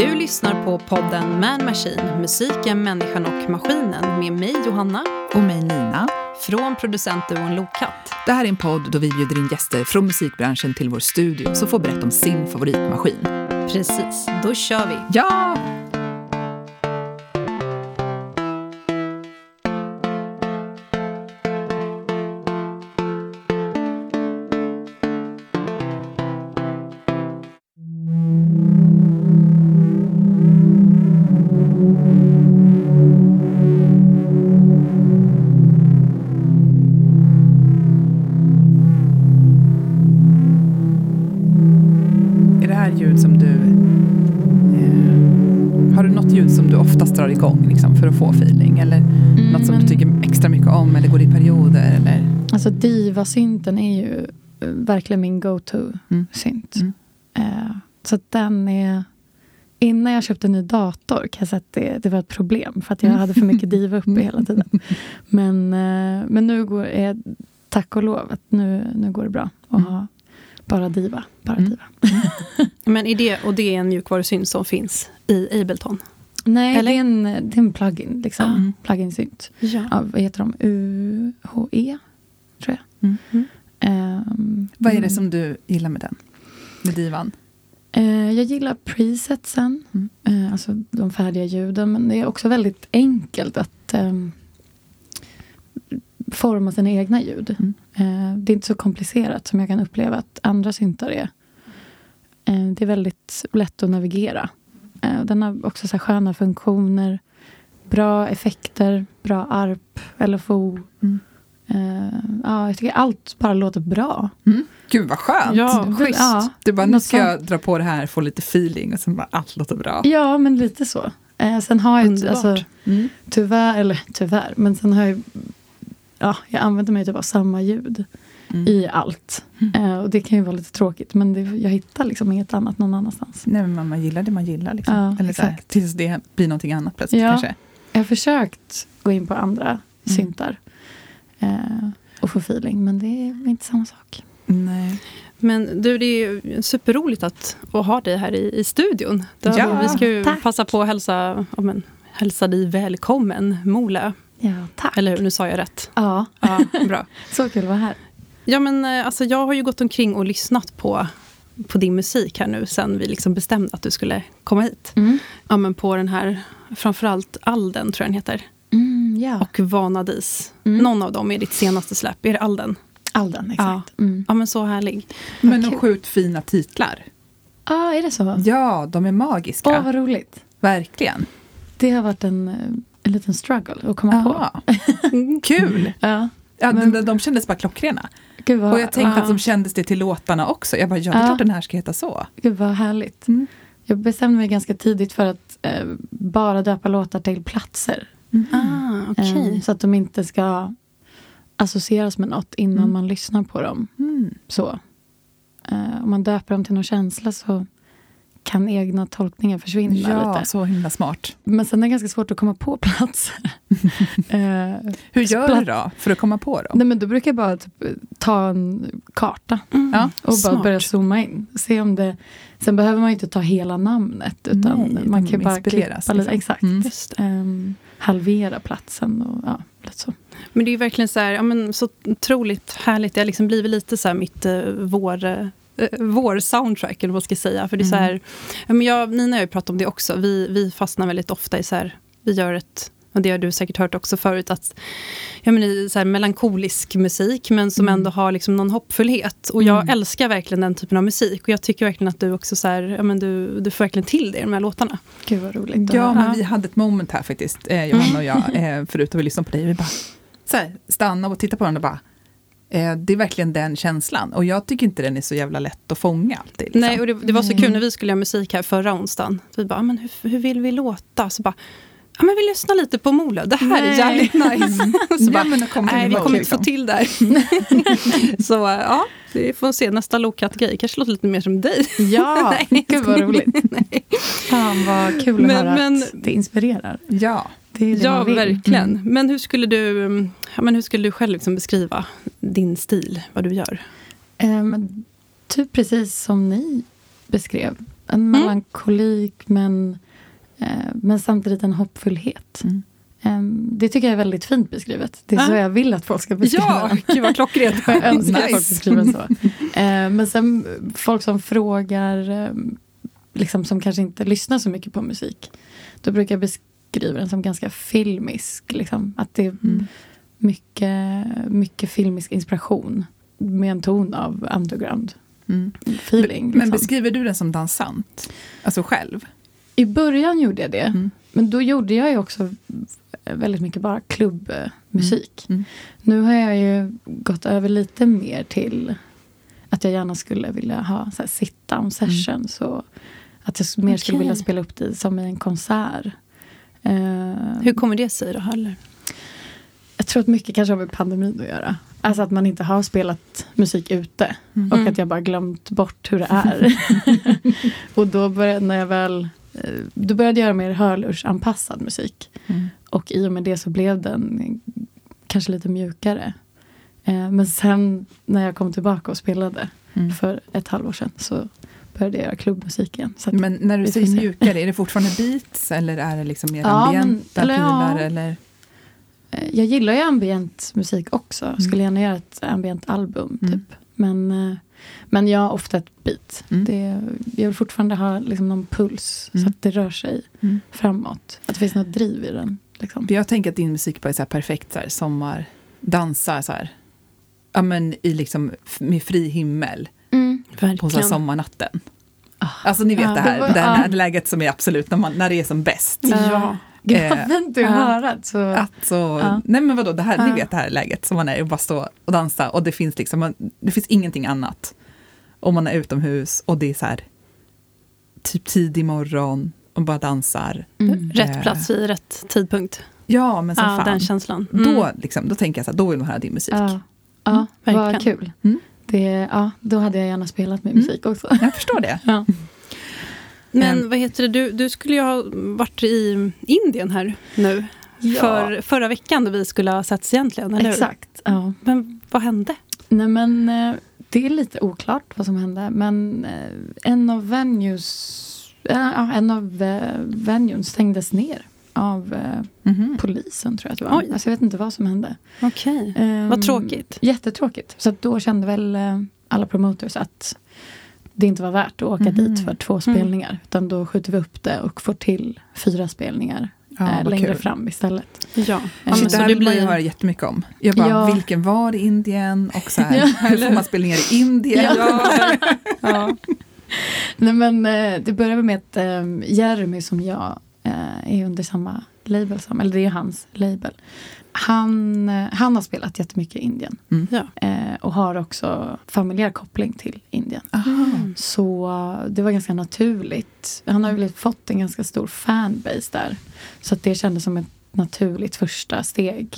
Du lyssnar på podden Man Machine, musiken, människan och maskinen med mig Johanna och mig Nina från producenten Lokkat. Det här är en podd då vi bjuder in gäster från musikbranschen till vår studio så får berätta om sin favoritmaskin. Precis, då kör vi. Ja! För att få feeling eller något som du tycker extra mycket om eller går i perioder eller? Alltså Diva-synten är ju verkligen min go-to-synt. Så den är, innan jag köpte en ny dator kan jag säga att det var ett problem för att jag hade för mycket Diva uppe hela tiden. Men nu går det, tack och lov, att nu går det bra att ha bara Diva. Bara Diva. Men är det, och det är en mjukvarusynt som finns i Ableton? Nej, eller det är en plugin liksom. Plugin-synt. Ja. Ja, vad heter de? UHE tror jag. Vad är det som du gillar med den? Med divan? Jag gillar presetsen. Alltså de färdiga ljuden. Men det är också väldigt enkelt att forma sina egna ljud. Det är inte så komplicerat som jag kan uppleva att andra syntar är. Det är väldigt lätt att navigera. Den har också så här sköna funktioner, bra effekter, bra arp, LFO. Ja, jag tycker allt bara låter bra. Gud vad skönt, ja, schysst. Ja, du bara, nu ska jag dra på det här, få lite feeling och sen bara allt låter bra. Ja, men lite så. Sen har jag alltså, tyvärr, men sen har jag, ja, jag använder mig typ av samma ljud i allt. Och det kan ju vara lite tråkigt. Men jag hittar liksom inget annat någon annanstans. Nej, men man gillar det man gillar. Liksom. Ja, eller exakt. Där, tills det blir någonting annat plötsligt kanske. Jag har försökt gå in på andra syntar. Och få feeling. Men det är inte samma sak. Nej. Men du, det är ju superroligt att ha dig här i studion. Då, ja, vi ska ju passa på att hälsa dig välkommen, Mola. Ja, tack. Eller hur? Nu sa jag rätt. Ja bra. Så kul att vara här. Ja, men alltså, jag har ju gått omkring och lyssnat på din musik här nu sen vi liksom bestämde att du skulle komma hit. Ja, men på den här, framförallt Alden tror jag den heter. Och Vanadis. Någon av dem är ditt senaste släpp. Är det Alden? Alden, exakt. Ja, ja, men så härlig. Men de sjukt fina titlar. Ja, är det så? Ja, de är magiska. Åh, vad roligt. Verkligen. Det har varit en liten struggle att komma på. Kul! Ja, men de kändes bara klockrena. Gud vad, och jag tänkte att de kändes det till låtarna också. Jag bara, jag vet att den här ska heta så. Gud vad härligt. Jag bestämde mig ganska tidigt för att bara döpa låtar till platser. Okay. Så att de inte ska associeras med något innan man lyssnar på dem. Så. Om man döper dem till någon känsla så kan egna tolkningar försvinna lite. Ja, så himla smart. Men sen är det ganska svårt att komma på platser. Hur gör du då för att komma på dem? Nej, men då brukar jag bara typ, ta en karta och smart. Bara börja zooma in. Se om det. Sen behöver man ju inte ta hela namnet utan man kan bara klippa lite. Exakt. Halvera platsen och lite så. Men det är ju verkligen så här, ja, men så otroligt härligt. Jag liksom blivit lite så här mitt vår soundtrack eller vad ska jag säga, för det är så här, men Nina har ju pratat om det också, vi fastnar väldigt ofta i så här, vi gör ett, och det har du säkert hört också förut, att jag menar, så här melankolisk musik men som ändå har liksom någon hoppfullhet, och jag älskar verkligen den typen av musik, och jag tycker verkligen att du också så här, ja, men du får verkligen till det i de här låtarna. Gud vad roligt. Ja, men vi hade ett moment här faktiskt, Johanna och jag, förutom att vi lyssnade på dig, vi bara så här, stanna och titta på den och bara, det är verkligen den känslan. Och jag tycker inte den är så jävla lätt att fånga alltid. Liksom. Nej, och det var så kul när vi skulle göra musik här förra onsdagen. Vi bara, men hur vill vi låta? Så bara, ja, men vi lyssnar lite på Mola. Det här är jävligt nice. Så bara, nej, vi kommer inte få till där. Så ja, vi får se nästa Lokkat-grej. Kanske låter lite mer som dig. Ja, gud vad roligt. Nej. Fan vad kul att höra att det inspirerar. Ja. Ja, verkligen. Men hur skulle du själv liksom beskriva din stil, vad du gör? Typ precis som ni beskrev. en melankolik men samtidigt en hoppfullhet. Mm. Det tycker jag är väldigt fint beskrivet. Det är så jag vill att folk ska beskriva. Ja, gud vad klockrent. Jag önskar att folk beskriver så. Men sen folk som frågar, liksom, som kanske inte lyssnar så mycket på musik, då brukar jag beskriva den som ganska filmisk. Liksom. Att det är mycket filmisk inspiration med en ton av underground feeling. Liksom. Men beskriver du den som dansant? Alltså själv? I början gjorde jag det. Mm. Men då gjorde jag ju också väldigt mycket bara klubbmusik. Mm. Mm. Nu har jag ju gått över lite mer till att jag gärna skulle vilja ha så här sit-down session. Så att jag mer skulle vilja spela upp det som i en konsert. Hur kommer det sig då, Harald? Jag tror att mycket kanske har med pandemin att göra. Alltså att man inte har spelat musik ute. Mm. Och att jag bara glömt bort hur det är. Och då började jag göra mer hörlursanpassad musik. Mm. Och i och med det så blev den kanske lite mjukare. Men sen när jag kom tillbaka och spelade för ett halvår sedan så började jag göra klubbmusik igen. Så men när du säger mjukare, är det fortfarande beats eller är det liksom mer ambienta pilar? Eller? Jag gillar ju ambient musik också. Jag skulle gärna göra ett ambient album typ. Men jag har ofta ett beat. Jag vill fortfarande ha liksom någon puls så att det rör sig framåt. Att det finns något driv i den. Liksom. Jag tänker att din musik bara är så här perfekt så här, sommar, dansar så här. Ja men i liksom med fri himmel på så här sommarnatten. Ah. Alltså ni vet det här, det läget som är absolut när det är som bäst. Ja. Gud, du höra så. Nej men vadå, det här, ni vet det här läget som man är och bara stå och dansa och det finns liksom det finns ingenting annat. Om man är utomhus och det är så här typ tidig morgon och bara dansar. Rätt plats vid rätt tidpunkt. Ja, men som fan. Den känslan. Då liksom, då tänker jag så här, då vill man höra din musik. Ja, vad kul. Då hade jag gärna spelat med musik också. Jag förstår det. Ja. Men vad heter det, du skulle ju ha varit i Indien här nu förra veckan då vi skulle ha satts egentligen, eller exakt, hur? Ja. Men vad hände? Nej men det är lite oklart vad som hände, men en av venues stängdes ner av polisen tror jag att det var. Oj. Alltså jag vet inte vad som hände. Okej, vad tråkigt. Jättetråkigt, så att då kände väl alla promoters att det inte var värt att åka dit för 2 spelningar. Utan då skjuter vi upp det och får till 4 spelningar längre fram istället. Ja. Så det blir ju höra jättemycket om. Jag bara, vilken var i Indien? Och så här, hur får man spelningar i Indien? Ja. Nej men det började med att Jeremy som jag är under samma label som. Eller det är hans label. Han har spelat jättemycket i Indien. Och har också familjär koppling till Indien. Så det var ganska naturligt. Han har ju fått en ganska stor fanbase där. Så att det kändes som ett naturligt första steg.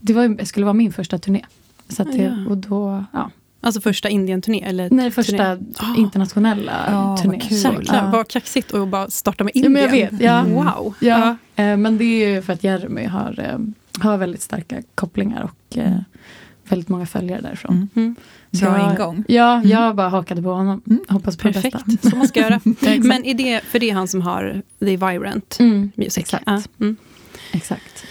Det skulle vara min första turné. Så att och då... Ja. Alltså första Indien-turné? Nej, första internationella turné. Jäklar, vad kaxigt att bara starta med Indien. Ja, men jag vet. Ja. Wow. Ja. Men det är ju för att Jeremy har väldigt starka kopplingar och väldigt många följare därifrån. Bra ingång. Ja, jag bara hakade på honom. Hoppas på det bästa. Perfekt, så man ska göra. Men är det, för det är han som har The Vibrant Music. Exakt. Ja. Exakt.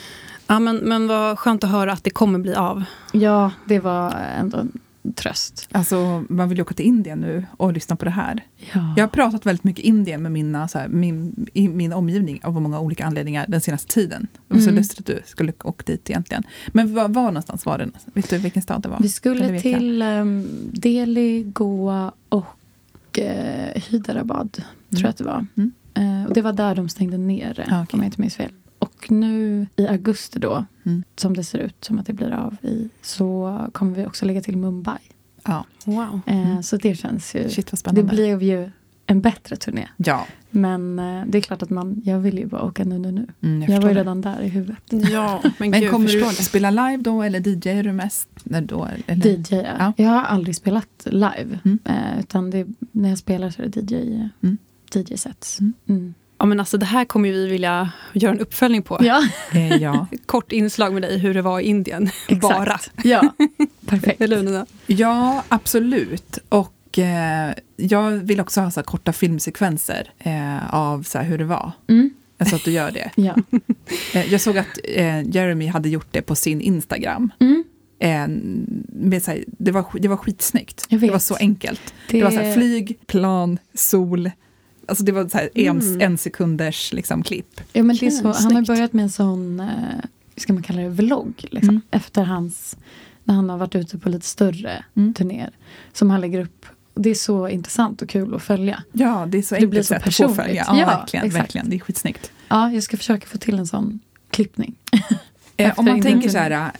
Ja, men vad skönt att höra att det kommer bli av. Ja, det var ändå... tröst. Alltså man vill ju åka till Indien nu och lyssna på det här. Ja. Jag har pratat väldigt mycket Indien med min omgivning av många olika anledningar den senaste tiden. Det var så lustigt att du skulle åka dit egentligen. Men var någonstans var den? Vet du vilken stad det var? Vi skulle till Delhi, Goa och Hyderabad tror jag att det var. Och det var där de stängde ner om jag inte minns fel. Och nu i augusti då, som det ser ut som att det blir av i, så kommer vi också lägga till Mumbai. Ja. Wow. Så det känns ju... Shit, vad spännande. Det blev ju en bättre turné. Ja. Men det är klart att jag vill ju bara åka nu. Jag var ju redan där i huvudet. Ja, men gud, kommer du spela live då, eller DJ är du mest? När då, eller? DJ, ja. Jag har aldrig spelat live, utan när jag spelar så är det DJ-sets. Ja, men alltså det här kommer vi vilja göra en uppföljning på. Ja. Kort inslag med dig hur det var i Indien. Exakt. Bara. Ja, perfekt. Ja, absolut. Och jag vill också ha så här korta filmsekvenser av så här hur det var. Mm. Alltså att du gör det. Ja. Jag såg att Jeremy hade gjort det på sin Instagram. Mm. Med så här, det var skitsnyggt. Det var så enkelt. Det var så här, flyg, plan, sol. Alltså det var så här en sekunders liksom, klipp. Ja, men det är så, han har börjat med en sån, ska man kalla det, vlogg. Liksom, efter hans, när han har varit ute på lite större turnéer. Som han lägger upp. Det är så intressant och kul att följa. Ja, det är så enkelt sätt att få följa. Ja, verkligen, verkligen. Det är skitsnyggt. Ja, jag ska försöka få till en sån klippning. Om man tänker så här,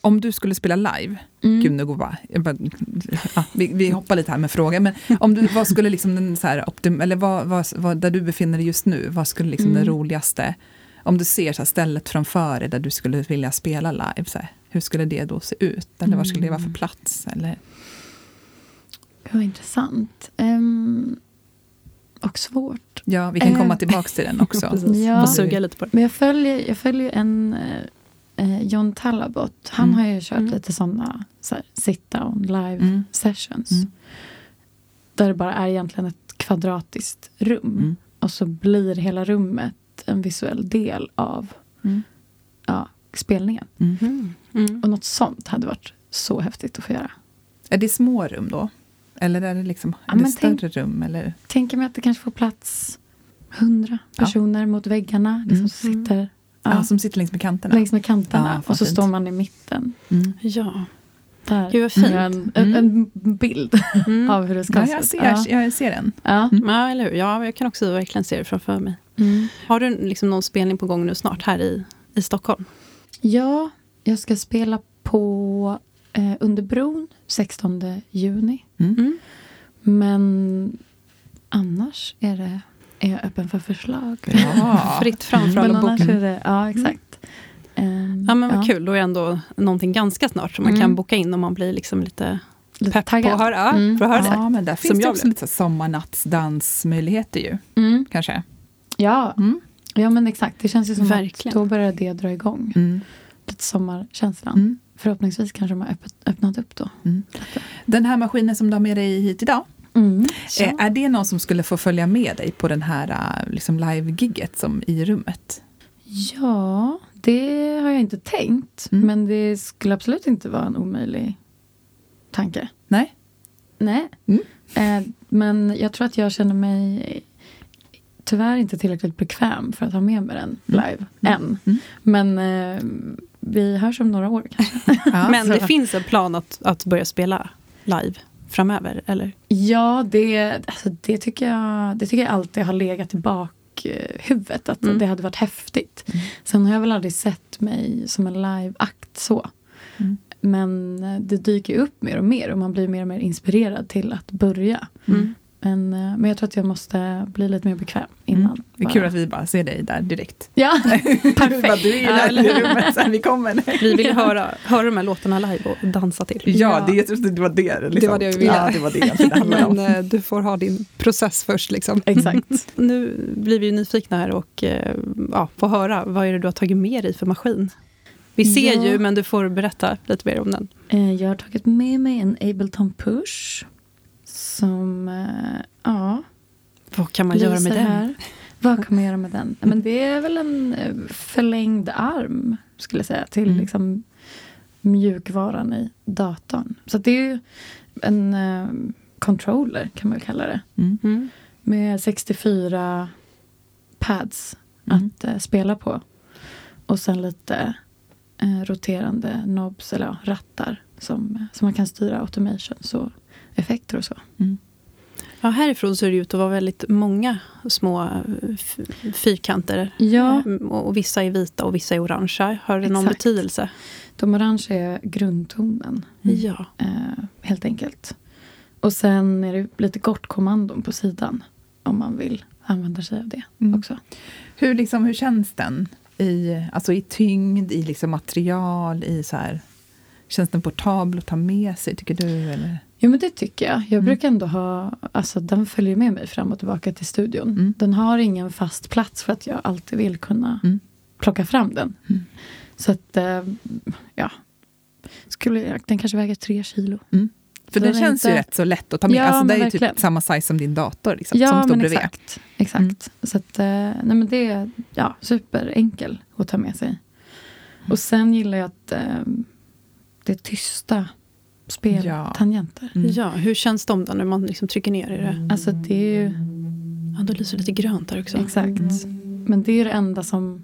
om du skulle spela live, gud nu går vi hoppar lite här med frågan, men om du, vad skulle liksom den så här eller vad där du befinner dig just nu, vad skulle liksom det roligaste, om du ser så här stället framför dig där du skulle vilja spela live, så här, hur skulle det då se ut, eller vad skulle det vara för plats, eller? Vad intressant. Och svårt. Ja, vi kan komma tillbaka till den också. Ja. Och suga lite på det. Men jag följer en Jon Talabot. Han har ju kört lite sådana så sit-down live sessions. Mm. Där det bara är egentligen ett kvadratiskt rum. Mm. Och så blir hela rummet en visuell del av spelningen. Mm. Mm. Och något sånt hade varit så häftigt att få göra. Är det små rum då? Eller är det liksom ett större rum? Eller? Tänker mig att det kanske får plats 100 personer mot väggarna. Liksom, som sitter, som sitter längs med kanterna. Längs med kanterna. Ja, och så står man i mitten. Mm. Ja. Där. Gud, vad fint. En bild av hur det ska se ut. Jag ser den. Ja. Mm. Ja, eller hur? Ja, jag kan också verkligen se det framför mig. Mm. Har du liksom någon spelning på gång nu snart här i Stockholm? Ja, jag ska spela på Underbron 16 juni. Mm. Men annars är jag öppen för förslag. Ja. Fritt framför alla boken. Ja, exakt. Ja, men vad kul. Då är ändå någonting ganska snart som man kan boka in om man blir liksom lite pepp på att höra. För att höra det. Ja, men där finns det också lite sommarnattsdansmöjligheter ju. Mm. Kanske. Ja. Mm. Ja, men exakt. Det känns ju som verkligen. Att då börjar det dra igång. Lite sommarkänslan. Mm. Förhoppningsvis kanske de har öppnat upp då. Mm. Den här maskinen som du har med dig hit idag. Mm. Är det någon som skulle få följa med dig på den här liksom live-gigget som i rummet? Ja, det har jag inte tänkt. Mm. Men det skulle absolut inte vara en omöjlig tanke. Nej. Mm. Men jag tror att jag känner mig tyvärr inte tillräckligt bekväm för att ha med mig den live än. Mm. Men vi hörs om några år kanske. Ja, men det finns en plan att börja spela live framöver, eller? Ja, det tycker jag alltid har legat i bakhuvudet. Att det hade varit häftigt. Mm. Sen har jag väl aldrig sett mig som en live-akt så. Mm. Men det dyker upp mer och mer. Och man blir mer och mer inspirerad till att börja. Mm. Men jag tror att jag måste bli lite mer bekväm innan. Mm. Det är kul att vi bara ser dig där direkt. Ja, perfekt. Du är ju där i rummet sen vi kommer. Vi vill höra de här låtarna live och dansa till. Ja, det var det. Liksom. Det var det vi ville. Ja, det var det. Men du får ha din process först. Liksom. Exakt. Nu blir vi ju nyfikna här och får höra. Vad är det du har tagit med dig för maskin? Vi ser ju, men du får berätta lite mer om den. Jag har tagit med mig en Ableton Push. Som, vad kan man göra med den? Vad kan man göra med den? Men det är väl en förlängd arm, skulle jag säga, till liksom mjukvaran i datorn. Så det är ju en controller, kan man kalla det. Mm. Med 64 pads att spela på. Och sen lite roterande knobs, eller rattar som man kan styra automation så. Effekter och så. Mm. Ja, härifrån ser det ut att vara väldigt många små fyrkanter. Ja. Och vissa är vita och vissa är orangea. Har det någon betydelse? De orange är grundtonen. Ja. Helt enkelt. Och sen är det lite kortkommandon på sidan. Om man vill använda sig av det också. Hur känns den? I tyngd, i liksom material, i så här... Känns den portabel att ta med sig, tycker du? Eller? Ja, men det tycker jag. Jag brukar ändå ha... Alltså, den följer med mig fram och tillbaka till studion. Mm. Den har ingen fast plats för att jag alltid vill kunna plocka fram den. Mm. Så att, den kanske väger 3 kilo. Mm. För den känns inte... ju rätt så lätt att ta med. Ja, alltså, det är ju verkligen typ samma size som din dator. Liksom, ja, som står bredvid. Exakt. Mm. Så att, nej, men det är superenkel att ta med sig. Mm. Och sen gillar jag att det är tysta speltangenter. Ja. Mm. Ja, hur känns de då när man liksom trycker ner i det? Alltså det är ju... Ja, då lyser lite grönt där också. Exakt. Men det är det enda som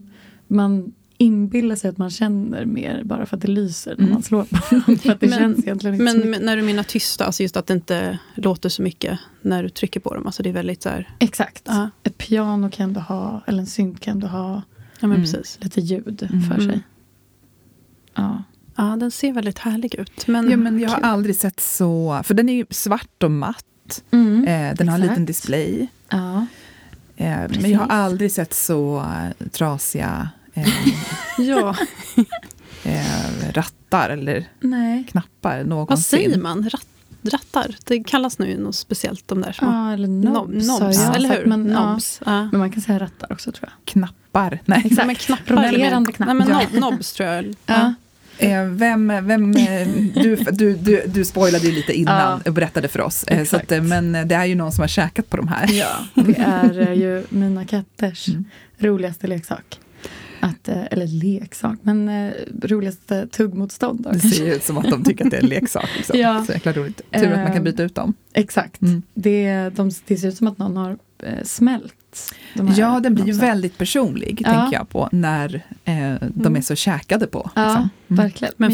man... inbillar sig att man känner mer bara för att det lyser när man slår på dem, för att det känns egentligen inte. Men när du menar tysta, alltså just att det inte låter så mycket när du trycker på dem, alltså det är väldigt så här... Exakt. Uh-huh. Ett piano kan du ha, eller en synt kan du ha, precis, lite ljud för sig. Ja. Ja, den ser väldigt härlig ut. Men, jag har aldrig sett så, för den är ju svart och matt. Mm. Den har en liten display. Ja. Men jag har aldrig sett så trasiga rattar eller knappar någonsin. Vad säger man? Rattar? Det kallas nu något speciellt de där. Ja, eller nobs, eller hur? Men man kan säga rattar också, tror jag. Knappar. Nej, exakt. Men knappar. Rollerande knappar. Nej, men nobs tror jag. Ja. Du spoilade ju lite innan och berättade för oss. Så att, men det är ju någon som har käkat på de här. Ja, det är ju mina katters roligaste leksak. Roligaste tuggmotstånd. Det ser ju ut som att de tycker att det är en leksak. Liksom. Så jäkla roligt. Tur att man kan byta ut dem. Exakt. Mm. Det ser ut som att någon har smält. Den blir ju väldigt personlig, tänker jag på, när de är så käkade på. Ja, liksom. Verkligen. Men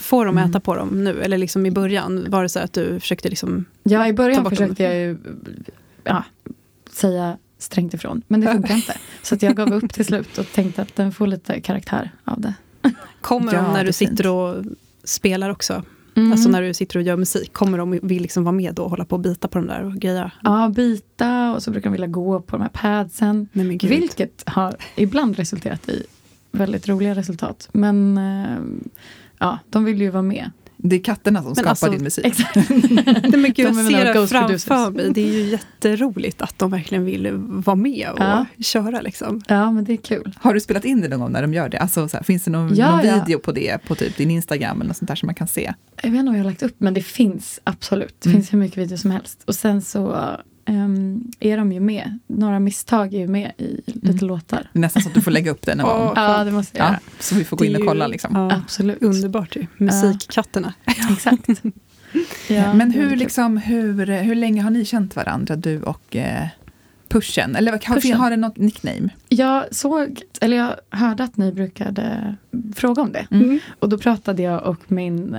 får de äta på dem nu? Eller liksom i början, var det så att du försökte liksom... Ja, i början försökte jag ju säga... strängt ifrån, men det funkar inte. Så att jag gav upp till slut och tänkte att den får lite karaktär av det. Kommer de när du sitter och spelar också? Mm. Alltså när du sitter och gör musik, kommer de vill liksom vara med då och hålla på och bita på de där och grejer? Ja, bita, och så brukar de vilja gå på de här padsen. Vilket har ibland resulterat i väldigt roliga resultat. Men de vill ju vara med. Det är katterna som skapar din musik. Exakt. Jag ser det framför mig. Det är ju jätteroligt att de verkligen vill vara med och köra. Liksom. Ja, men det är kul. Har du spelat in det någon gång när de gör det? Alltså, så här, finns det någon video på det på typ din Instagram eller något sånt där som man kan se? Jag vet inte om jag har lagt upp, men det finns absolut. Det finns hur mycket video som helst. Och sen så... är de ju med. Några misstag är ju med i lite låtar. Det är nästan så att du får lägga upp den. Ja, det måste jag göra. Så vi får gå in och kolla. Liksom. Absolut. Underbart ju. Musikkatterna. Exakt. Men hur länge har ni känt varandra, du och Pushen? Eller har det något nickname? Jag hörde att ni brukade fråga om det. Mm. Och då pratade jag och min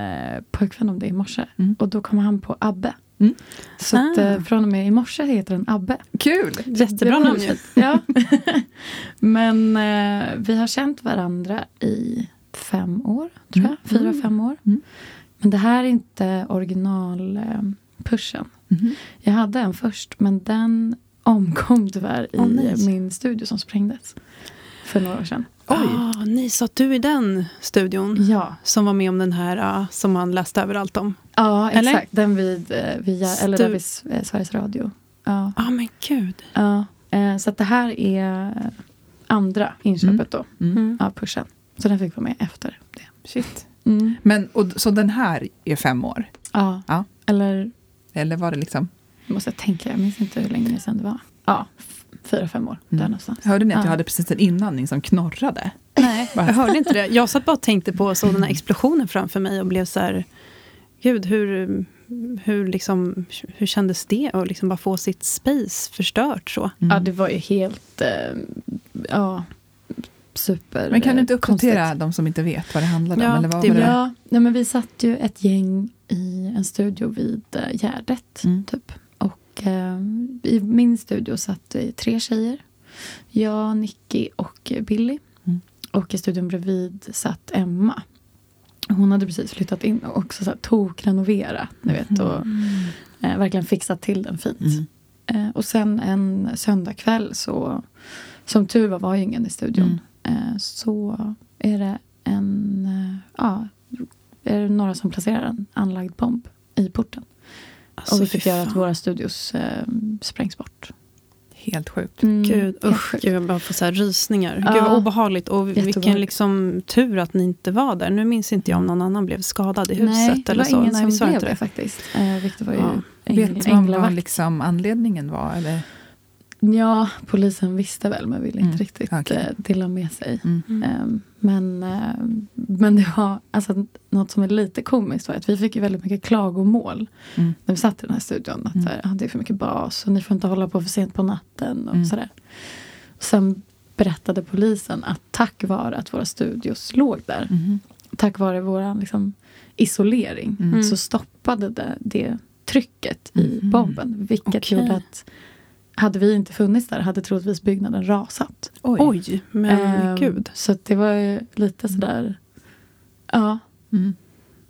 pojkvän om det i morse. Mm. Och då kom han på Abbe. Mm. Så att, från och med i morse heter den Abbe. Kul, jättebra namn. Ja. Men vi har känt varandra i 5 år, tror jag. 4-5 år. Mm. Men det här är inte originalpushen. Jag hade en först, men den omkom tyvärr i min studio som sprängdes för några år sedan. Nej, så att du i den studion som var med om den här som man läste överallt om. Ja, exakt. Eller? Den vid Sveriges Radio. Ja, men gud. Ja, så att det här är andra inköpet av pushen. Så den fick vara med efter det. Shit. Mm. Men, så den här är 5 år? Ja. Eller var det liksom? Måste jag tänka, jag minns inte hur länge sedan det var. Ja, 4-5 år där någonstans. Hörde ni att jag hade precis en inandning som knorrade? Nej, jag hörde inte det. Jag satt bara och tänkte på sådana explosioner framför mig och blev så här, gud, hur kändes det att liksom bara få sitt space förstört så? Ja, det var ju helt super. Men kan du inte uppdatera de som inte vet vad det handlade om? Eller vad var det? Ja, nej, men vi satt ju ett gäng i en studio vid Gärdet typ. I min studio satt 3 tjejer. Jag, Nicki och Billy. Mm. Och i studion bredvid satt Emma. Hon hade precis flyttat in och också så här tokrenoverat, ni vet. Och verkligen fixat till den fint. Mm. Och sen en söndagkväll så, som tur var ju ingen i studion. Så är det några som placerar en anlagd bomb i porten. Alltså, och vi fick göra att våra studios sprängs bort. helt sjukt. Mm. Gud, usch, gud, jag bara får så här rysningar. Ja. Gud, vad obehagligt. Och vilken liksom tur att ni inte var där. Nu minns inte jag om någon annan blev skadad i huset. Nej, eller så. Nej, det var ingen som blev det faktiskt. Victor var ju vet man vad liksom anledningen var? Eller? Ja, polisen visste väl men ville inte riktigt dela med sig. Mm. Men det var alltså, något som är lite komiskt var att vi fick ju väldigt mycket klagomål när vi satt i den här studion. Att det är för mycket bas och ni får inte hålla på för sent på natten och sådär. Och sen berättade polisen att tack vare att våra studios låg där, tack vare vår liksom, isolering så stoppade det trycket i bomben. Vilket gjorde att hade vi inte funnits där hade troligtvis byggnaden rasat. Oj men gud. Så det var ju lite sådär. Ja. Mm.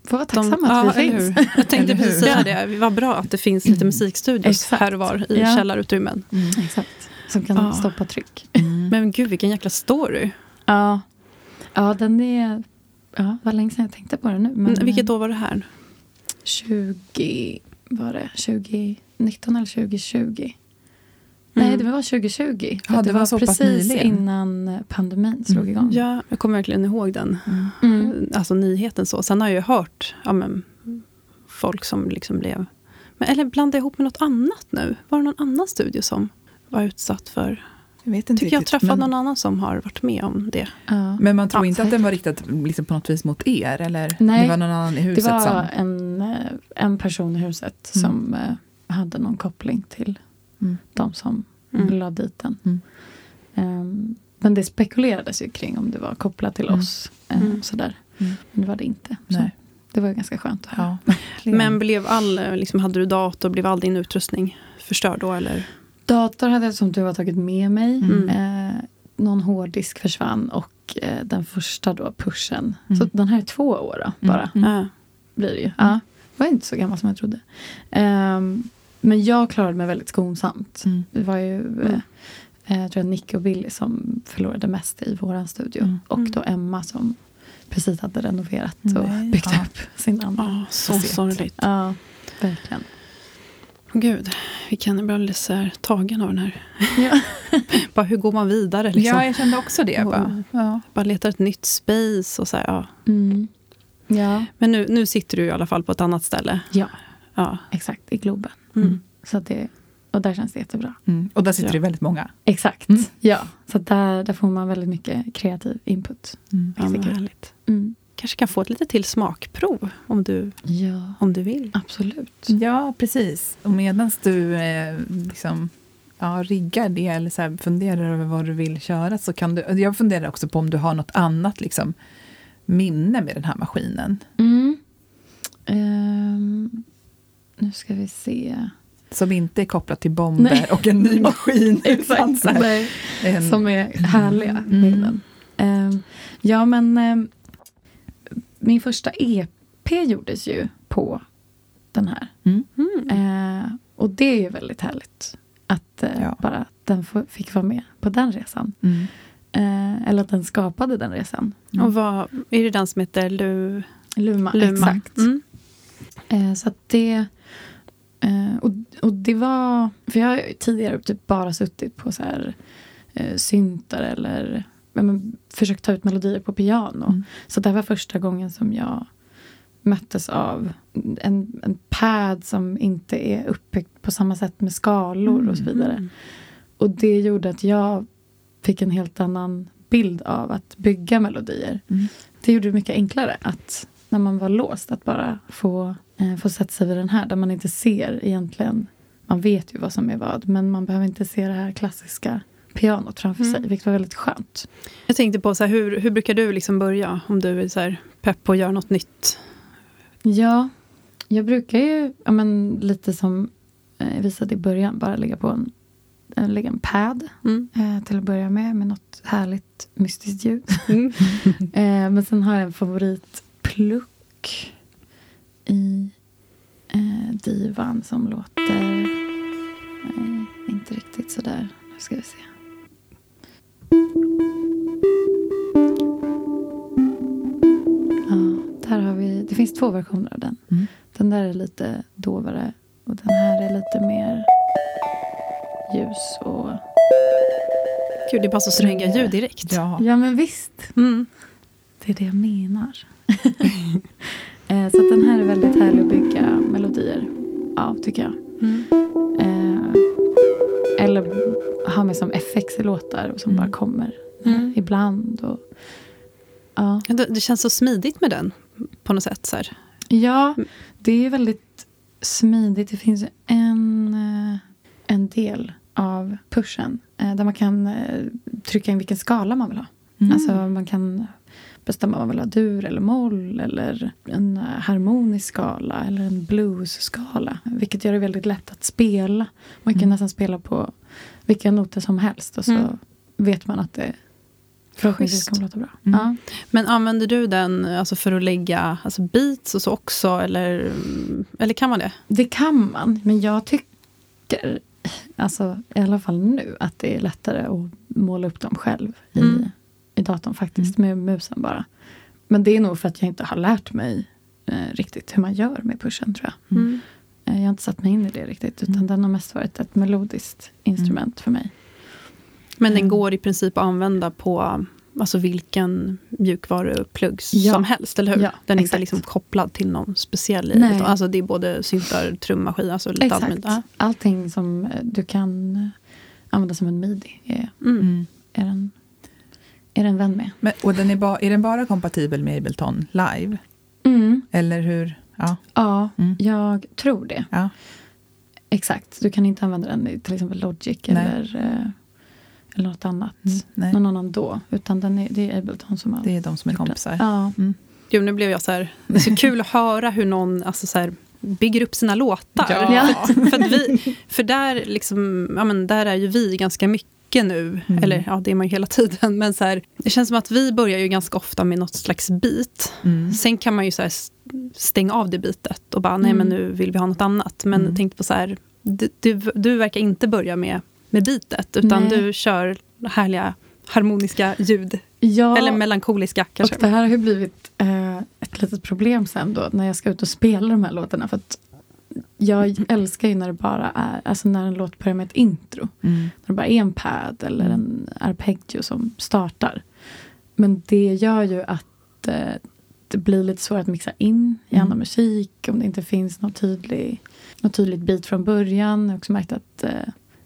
Får vara tacksamma att vi finns. Jag tänkte precis säga det. Det var bra att det finns lite musikstudios här och var i källarutrymmen. Mm. Exakt. Som kan stoppa tryck. Mm. Men gud vilken jäkla story. Ja. Ja den är. Ja vad länge sedan jag tänkte på den nu. Men, vilket år var det här? 2019 eller 2020. Mm. Nej, det var 2020. Ja, det var så precis innan pandemin slog igång. Ja, jag kommer verkligen ihåg den. Alltså nyheten så. Sen har jag ju hört folk som liksom blev... Men, eller blandade ihop med något annat nu. Var det någon annan studio som var utsatt för... Jag vet inte tycker riktigt, jag träffat någon annan som har varit med om det. Men man tror inte att den var riktad liksom, på något vis mot er? Eller? Nej, det var någon annan i huset. Det var en person i huset som hade någon koppling till... de som lade dit den. Men det spekulerades ju kring om det var kopplat till oss. Sådär. Men det var det inte. Så det var ju ganska skönt att höra. Men blev hade du dator? Blev all din utrustning förstörd då? Eller? Dator hade jag som du har tagit med mig. Någon hårddisk försvann. Och den första då, pushen. Så den här 2 år då, bara. Blir det ju. Ja. Det var inte så gammal som jag trodde. Men jag klarade mig väldigt skonsamt. Det var ju tror jag Nicki och Billy som förlorade mest i våran studio. Och då Emma som precis hade renoverat och byggt upp sin andra. Så sorgligt. Ja, verkligen. Gud, vi kan ju bara läsa tagen av den här. Ja. Bara hur går man vidare liksom? Ja, jag kände också det. Bara letar ett nytt space och så här, Ja. Men nu sitter du i alla fall på ett annat ställe. Ja, exakt, i Globen. Så att det, och där känns det jättebra. Och där sitter det väldigt många. Exakt, så att där får man väldigt mycket kreativ input. Härligt. Kanske kan få ett lite till smakprov om du vill. Absolut. Ja, precis. Och medan du riggar det eller så här, funderar över vad du vill köra så kan du, jag funderar också på om du har något annat liksom, minne med den här maskinen. Nu ska vi se. Som inte är kopplat till bomber och en ny maskin. Exakt. Så här. Som är härliga. Min första EP gjordes ju på den här. Och det är ju väldigt härligt. Att bara att den fick vara med på den resan. Eller att den skapade den resan. Och vad är det den som heter Luma. Exakt. Så att det... Och det var... För jag har tidigare typ bara suttit på så här syntar eller försökt ta ut melodier på piano. Så det var första gången som jag möttes av en pad som inte är uppbyggt på samma sätt med skalor och så vidare. Och det gjorde att jag fick en helt annan bild av att bygga melodier. Det gjorde det mycket enklare att när man var låst att bara få sätta sig vid den här där man inte ser egentligen, man vet ju vad som är vad men man behöver inte se det här klassiska pianot framför sig, vilket var väldigt skönt. Jag tänkte på så här, hur brukar du liksom börja om du är så här pepp och gör något nytt? Ja, jag brukar ju lite som visade i början, bara lägga en pad till att börja med något härligt mystiskt ljud. Men sen har jag en favoritpluck i divan som låter inte riktigt så där. Nu ska vi se. Ja, där har vi. Det finns 2 versioner av den. Den där är lite dovare och den här är lite mer ljus och... Gud, det är bara så stränga ljud direkt. Ja, ja men visst. Mm. Det är det jag menar. Så att den här är väldigt härlig att bygga melodier av, tycker jag. Mm. Eller ha med som FX i låtar och som bara kommer ibland. Och, ja. Det känns så smidigt med den på något sätt. Så här. Ja, det är väldigt smidigt. Det finns en del av pushen där man kan trycka in vilken skala man vill ha. Mm. Alltså man kan bestämma om man vill ha dur eller moll eller en harmonisk skala eller en blues-skala. Vilket gör det väldigt lätt att spela. Man kan nästan spela på vilka noter som helst och så vet man att det förhoppningsvis kommer låta bra. Mm. Ja. Men använder du den alltså för att lägga alltså beats och så också eller kan man det? Det kan man, men jag tycker alltså i alla fall nu att det är lättare att måla upp dem själv i datorn faktiskt med musen bara. Men det är nog för att jag inte har lärt mig riktigt hur man gör med pushen, tror jag. Mm. Jag har inte satt mig in i det riktigt, utan den har mest varit ett melodiskt instrument för mig. Men den går i princip att använda på alltså vilken mjukvaruplugg som helst, eller hur? Ja, den är inte liksom kopplad till någon speciell. Nej. Alltså det är både syntar, trummaskin, alltså lite exakt. Allting som du kan använda som en midi är den vän med. Men, och den är den bara kompatibel med Ableton Live? Mm. Eller hur? Ja, jag tror det. Ja. Exakt, du kan inte använda den i till exempel Logic eller något annat. Mm, någon annan då. Utan det är Ableton som har... Det är de som är kompisar. Ja. Mm. Jo, nu blev jag så här... Det är så kul att höra hur någon alltså så här, bygger upp sina låtar. Ja. för där liksom... Ja, men där är ju vi ganska mycket nu. Mm. Eller ja, det är man ju hela tiden. Men så här... Det känns som att vi börjar ju ganska ofta med något slags beat. Mm. Sen kan man ju så här stänga av det bitet och bara, nej men nu vill vi ha något annat. Men tänk på så här... Du verkar inte börja med bitet, utan du kör härliga harmoniska ljud. Ja, eller melankoliska kanske. Och det här har ju blivit ett litet problem sen då, när jag ska ut och spela de här låtarna, för att jag älskar ju när det bara är, alltså när en låt börjar med ett intro. Mm. När det bara är en pad eller en arpeggio som startar. Men det gör ju att det blir lite svårt att mixa in i annan musik, om det inte finns något tydligt bit från början. Jag har också märkt att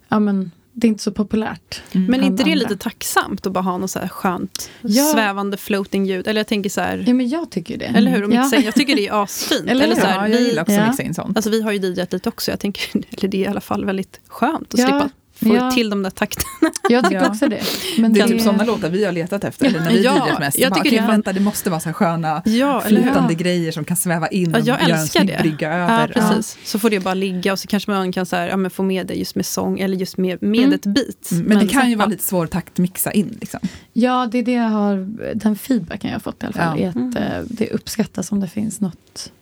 ja, men det är inte så populärt. Mm. Men är inte det lite tacksamt att bara ha något så här skönt svävande floating ljud? Eller jag tänker så här... Ja, men jag tycker det. Eller hur? Jag tycker det är asfint. eller så här, jag gillar också mixa in sånt. Alltså vi har ju DJ:at lite också. Jag tänker, eller det är i alla fall väldigt skönt att slippa få till de där takterna. Jag tycker också det. Men det är typ sådana låtar vi har letat efter. Eller när vi DJ:at mest. Jag tycker det måste vara så här sköna flytande grejer som kan sväva in. Ja, jag älskar det. Brygga över. Ja, precis. Så får det bara ligga och så kanske man kan så här, ja, men få med det just med sång eller just med ett beat. Mm. Men det kan ju vara lite svår takt mixa in. Liksom. Ja, det är det jag har, den feedbacken jag har fått i alla fall. Ja. Att, det uppskattas om det finns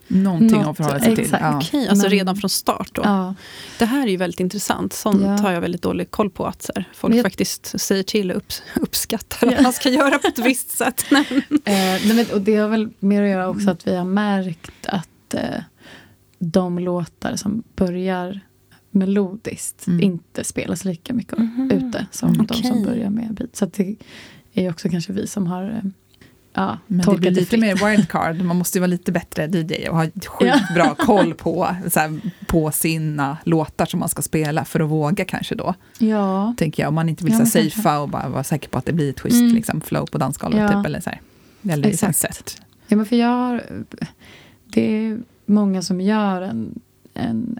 någonting att förhålla sig till. Ja. Okej, alltså redan från start då. Ja. Det här är ju väldigt intressant. Sånt har jag väldigt dålig koll på, att så här, folk faktiskt säger till och uppskattar att man ska göra på ett visst sätt. Och det har väl mer att göra också att vi har märkt att de låtar som börjar melodiskt inte spelas lika mycket ute som de som börjar med beat. Så att det är också kanske vi som har... Ja, men det blir lite mer wildcard. Man måste ju vara lite bättre DJ och ha sjukt bra koll på sina låtar som man ska spela för att våga kanske då. Ja. Tänker jag, om man inte vill så safea och bara vara säker på att det blir ett schysst liksom, flow på dansskalan typ eller så här. Eller exakt. Sätt. Ja, men för det är många som gör en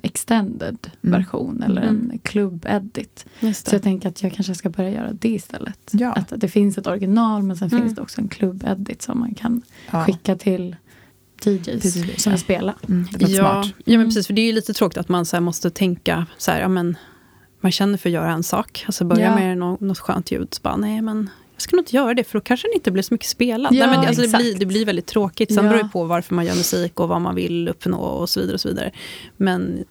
extended version eller en club edit. Så jag tänker att jag kanske ska börja göra det istället. Ja. Att det finns ett original, men sen finns det också en club edit som man kan skicka till DJs som vill spela. Mm. Det är smart. Ja, men precis, för det är ju lite tråkigt att man så här måste tänka så här, ja men man känner för att göra en sak, alltså börja med något skönt ljud, så bara, nej men jag ska nog inte göra det, för då kanske det inte blir så mycket spelat. Ja, nej, men alltså det blir väldigt tråkigt. Sen beror det på varför man gör musik och vad man vill uppnå och så vidare och så vidare. Men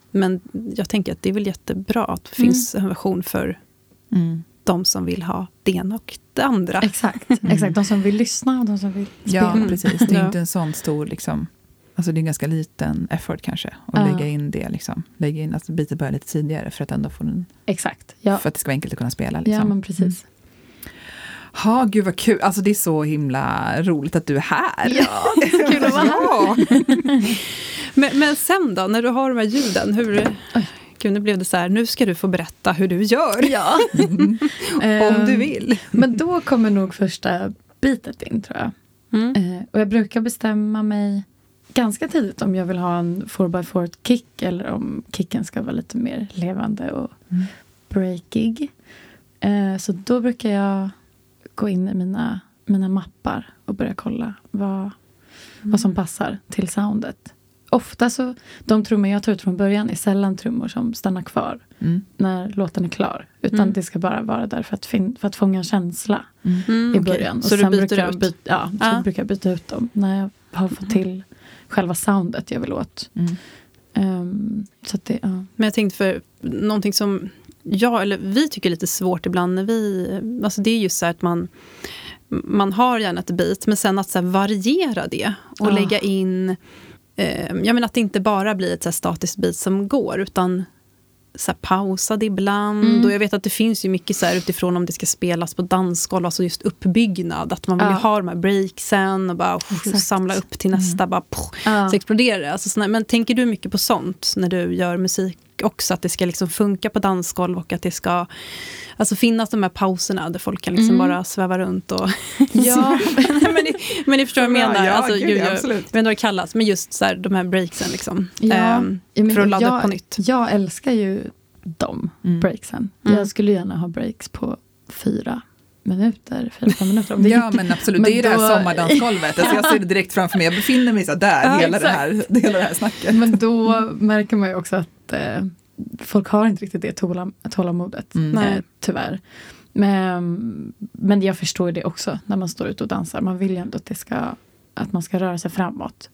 jag tänker att det är väl jättebra att det finns en version för de som vill ha det och det andra. Exakt. De som vill lyssna och de som vill spela. Ja, precis. Det är inte en sån stor liksom Alltså det är en ganska liten effort kanske att lägga in det liksom. Lägga in att biten börjar lite tidigare för att ändå få den. Exakt. Ja. För att det ska vara enkelt att kunna spela liksom. Ja, men precis. Mm. Ja, gud vad kul. Alltså det är så himla roligt att du är här. Ja, det är kul att vara här. Men sen då, när du har de här ljuden, hur... Gud, nu blev det så här, nu ska du få berätta hur du gör. Ja. Om du vill. Men då kommer nog första bitet in, tror jag. Mm. Och jag brukar bestämma mig ganska tidigt om jag vill ha en 4x4 kick eller om kicken ska vara lite mer levande och breakig. Så då brukar jag gå in i mina mappar och börja kolla vad som passar till soundet. Ofta så, de trummor jag tar ut från början är sällan trummor som stannar kvar när låten är klar. Utan det ska bara vara där för att fånga en känsla i början. Och så sen brukar jag byta ut dem när jag har fått till själva soundet jag vill åt. Så att det, ja. Men jag tänkte för någonting som vi tycker är lite svårt ibland när vi, alltså det är ju så här att man har gärna ett bit, men sen att så här variera det och lägga in jag menar att det inte bara blir ett så här statiskt bit som går, utan så här pausad ibland. Och jag vet att det finns ju mycket så här utifrån om det ska spelas på dansgolv, alltså just uppbyggnad, att man vill ha de här breaksen och bara samla upp till nästa så exploderar det, alltså såna. Men tänker du mycket på sånt när du gör musik också, att det ska liksom funka på dansgolv och att det ska alltså finnas de här pauserna där folk kan liksom bara sväva runt och ja, men ni förstår vad jag menar, alltså, men det kallas, men just så här, de här breaksen liksom, för att ladda upp på nytt. Jag älskar ju de breaksen. Jag skulle gärna ha breaks på 4 minuter, 5 minuter. Ja, men absolut. Men det är då... det här sommardansgolvet. Alltså jag ser det direkt framför mig. Jag befinner mig så där, hela det här snacket. Men då märker man ju också att folk har inte riktigt det tålamodet. Tyvärr. Men jag förstår det också när man står ute och dansar. Man vill ju ändå att, man ska röra sig framåt.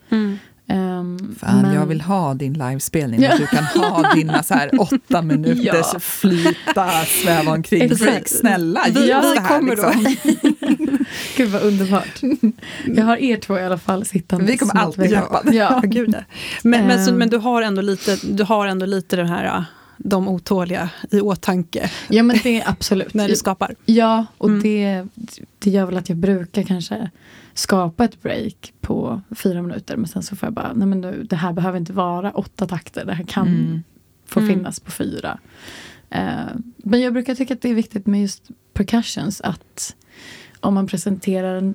Jag vill ha din livespelning. Du kan ha dina så här 8 minuters flyta, sväva omkring. Precis. Snälla, vi kommer då. Gud vad underbart. Jag har er två i alla fall sittande. Vi kommer alltid hjälpa. Ja. Gud. Men du har ändå lite den här, de otåliga i åtanke. Ja, men det är absolut. När du skapar. Ja, och det gör väl att jag brukar kanske skapa ett break på 4 minuter, men sen så får jag bara, nej men nu, det här behöver inte vara 8 takter, det här kan få finnas på 4. Men jag brukar tycka att det är viktigt med just percussions, att om man presenterar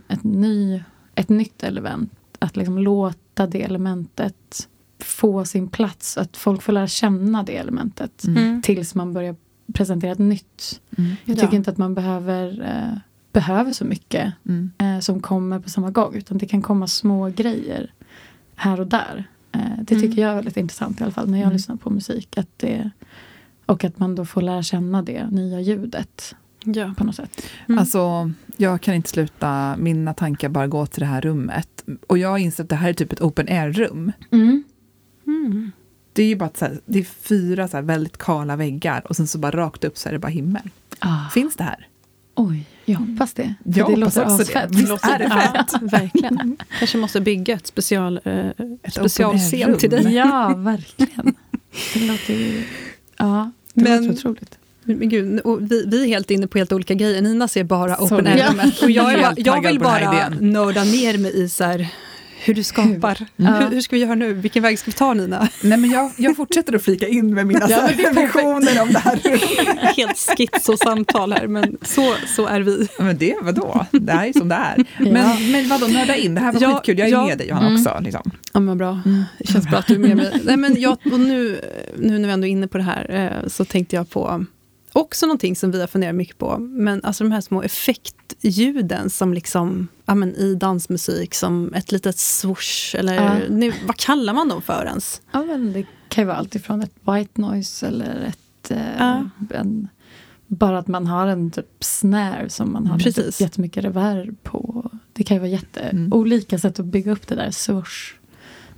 ett nytt element, att liksom låta det elementet få sin plats, att folk får lära känna det elementet tills man börjar presentera ett nytt. Jag tycker inte att man behöver så mycket som kommer på samma gång, utan det kan komma små grejer här och där. Det tycker jag är väldigt intressant i alla fall när jag lyssnar på musik, att det, och att man då får lära känna det nya ljudet på något sätt. Alltså, jag kan inte sluta, mina tankar bara gå till det här rummet, och jag inser att det här är typ ett open air rum. Det är ju bara så här, det är 4 så här väldigt kala väggar och sen så bara rakt upp så är det bara himmel. Finns det här? Oj, jag hoppas det. Jag det låter också fett. Det låter fett. Ja, verkligen. Kanske måste bygga ett specialscen till dig. Ja, verkligen. Det låter ju... Ja, det låter otroligt. Men gud, och vi är helt inne på helt olika grejer. Nina ser bara open air. Och jag vill bara nörda ner mig i så här... Hur du skapar. Hur ska vi göra nu? Vilken väg ska vi ta, Nina? Nej, men jag fortsätter att flika in med mina reflektioner om det här. Helt skits och samtal här, men så är vi. Men det, vadå? Det här är som det är. Men vadå, nörda in? Det här var skitkul. Jag är med dig, Johanna, också. Liksom. Ja, men bra. Det känns bra att du är med mig. Nej, men och nu när vi ändå är inne på det här, så tänkte jag på också någonting som vi har funderat mycket på. Men alltså de här små effektljuden som liksom, ja men i dansmusik, som ett litet swoosh eller nu, vad kallar man dem för ens? Ja, men det kan ju vara allt ifrån ett white noise eller ett bara att man har en typ snare som man har typ jättemycket reverb på. Det kan ju vara jätteolika sätt att bygga upp det där swoosh.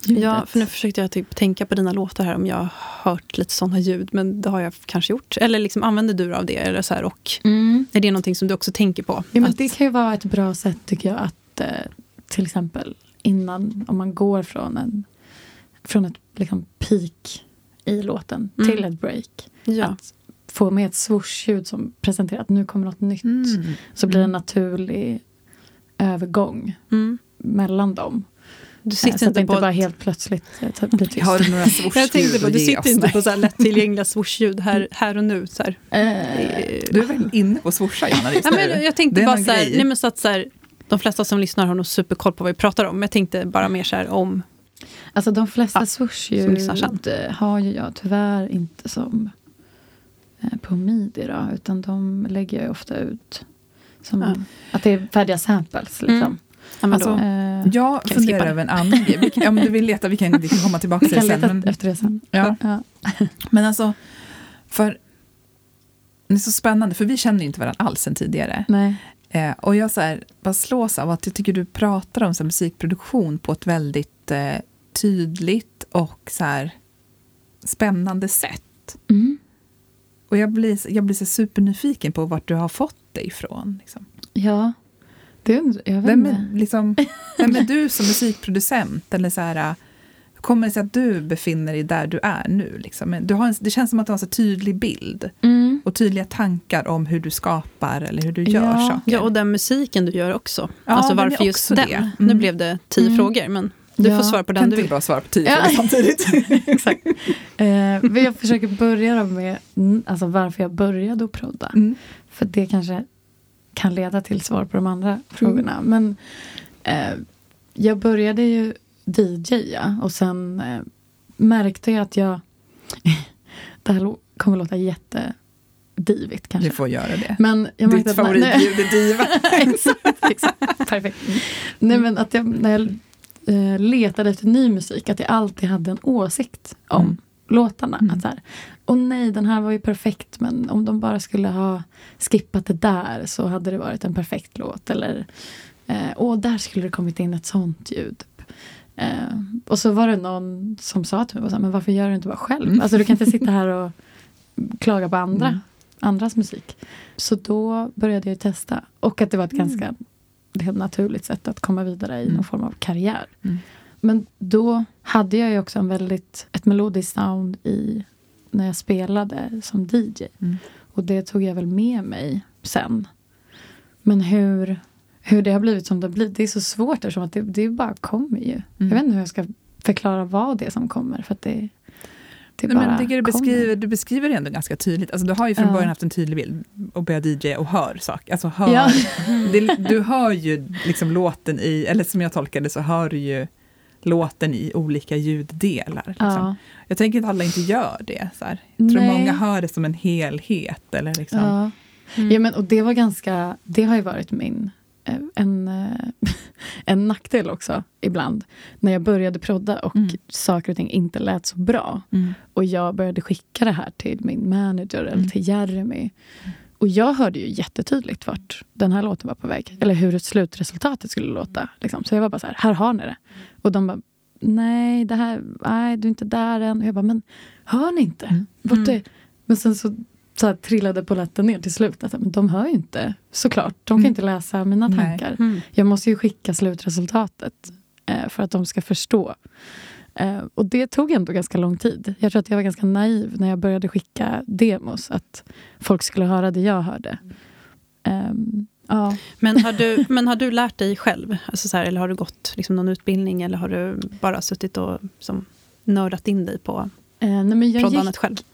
Ja, för nu försökte jag typ tänka på dina låtar här, om jag har hört lite sådana ljud, men det har jag kanske gjort. Eller liksom, använder du av det eller så här, och är det någonting som du också tänker på? Ja, men det kan ju vara ett bra sätt, tycker jag, att till exempel innan, om man går från en från ett liksom peak i låten till ett break. Ja. Att få med ett swoosh-ljud som presenterar att nu kommer något nytt. Så blir det en naturlig övergång mellan dem. Du sitter inte på bara helt plötsligt blir tyst. Jag tänkte på, du sitter inte på så här lättillgängliga swoosh-ljud här och nu. Så här. Du är väl inne på swoosha, Janna? Ja, men jag tänkte bara så här, nej, men så att så här, de flesta som lyssnar har nog superkoll på vad vi pratar om. Men jag tänkte bara mer så här om... Alltså de flesta swoosh-ljud har ju jag tyvärr inte som på midi då, utan de lägger jag ofta ut som att det är färdiga samples liksom. Alltså, jag funderar över en annan grej. Om du vill leta, vi kan komma tillbaka till sen. Men, efter det sen. Ja. Men alltså, för det är så spännande, för vi känner ju inte varandra alls sen tidigare. Nej. Och jag så här, bara slås av att jag tycker du pratar om så här, musikproduktion på ett väldigt tydligt och så här, spännande sätt. Mm. Och jag blir så supernyfiken på vart du har fått dig ifrån. Liksom. Ja, vem är du som musikproducent? Eller så här, hur kommer det sig att du befinner dig där du är nu? Liksom? Det känns som att du har en tydlig bild. Mm. Och tydliga tankar om hur du skapar eller hur du gör saker. Ja, och den musiken du gör också. Ja, alltså varför just den? Mm. Nu blev det 10 frågor, men... Du får svara på den du vill. Bara svara på 10 samtidigt. Exakt. Men jag försöker börja med alltså varför jag började att prodda. Mm. För det kanske kan leda till svar på de andra frågorna. Men jag började ju DJa och sen märkte jag att jag... det här kommer låta jättedivigt kanske. Du får göra det. Men jag märkte ditt favoritljud är diva. Exakt. Perfekt. Nej, men att när jag letade efter ny musik, att jag alltid hade en åsikt om låtarna. Att så här, nej, den här var ju perfekt, men om de bara skulle ha skippat det där så hade det varit en perfekt låt. Eller, där skulle det kommit in ett sånt ljud. Och så var det någon som sa till mig, men varför gör du inte bara själv? Alltså du kan inte sitta här och klaga på andras musik. Så då började jag testa. Och att det var ett ganska... det är ett naturligt sätt att komma vidare i någon form av karriär. Mm. Men då hade jag ju också ett melodiskt sound när jag spelade som DJ. Mm. Och det tog jag väl med mig sen. Men hur det har blivit som det har blivit, det är så svårt eftersom att det bara kommer ju. Jag vet inte hur jag ska förklara vad det är som kommer, för att det bara men du beskriver det ändå ganska tydligt. Alltså, du har ju från början haft en tydlig bild och börjar DJ och hör saker. Alltså, du hör ju liksom låten i, eller som jag tolkade så hör du ju låten i olika ljuddelar. Liksom. Ja. Jag tänker att alla inte gör det. Så här. Jag tror många hör det som en helhet. Eller liksom. Ja. Mm. Ja, men, och det var ganska, det har ju varit min... En nackdel också ibland när jag började prodda och saker och ting inte lät så bra och jag började skicka det här till min manager eller till Jeremy och jag hörde ju jättetydligt vart den här låten var på väg eller hur slutresultatet skulle låta liksom. Så jag var bara så här har ni det och de bara nej du är inte där än och jag bara men hör ni inte? Men sen så trillade polletten ner till slut. Alltså, men de hör ju inte, såklart. De kan inte läsa mina tankar. Mm. Jag måste ju skicka slutresultatet för att de ska förstå. Och det tog ändå ganska lång tid. Jag tror att jag var ganska naiv när jag började skicka demos. Att folk skulle höra det jag hörde. Ja. Men har du lärt dig själv? Alltså så här, eller har du gått liksom, någon utbildning? Eller har du bara suttit och som, nördat in dig på... nej, men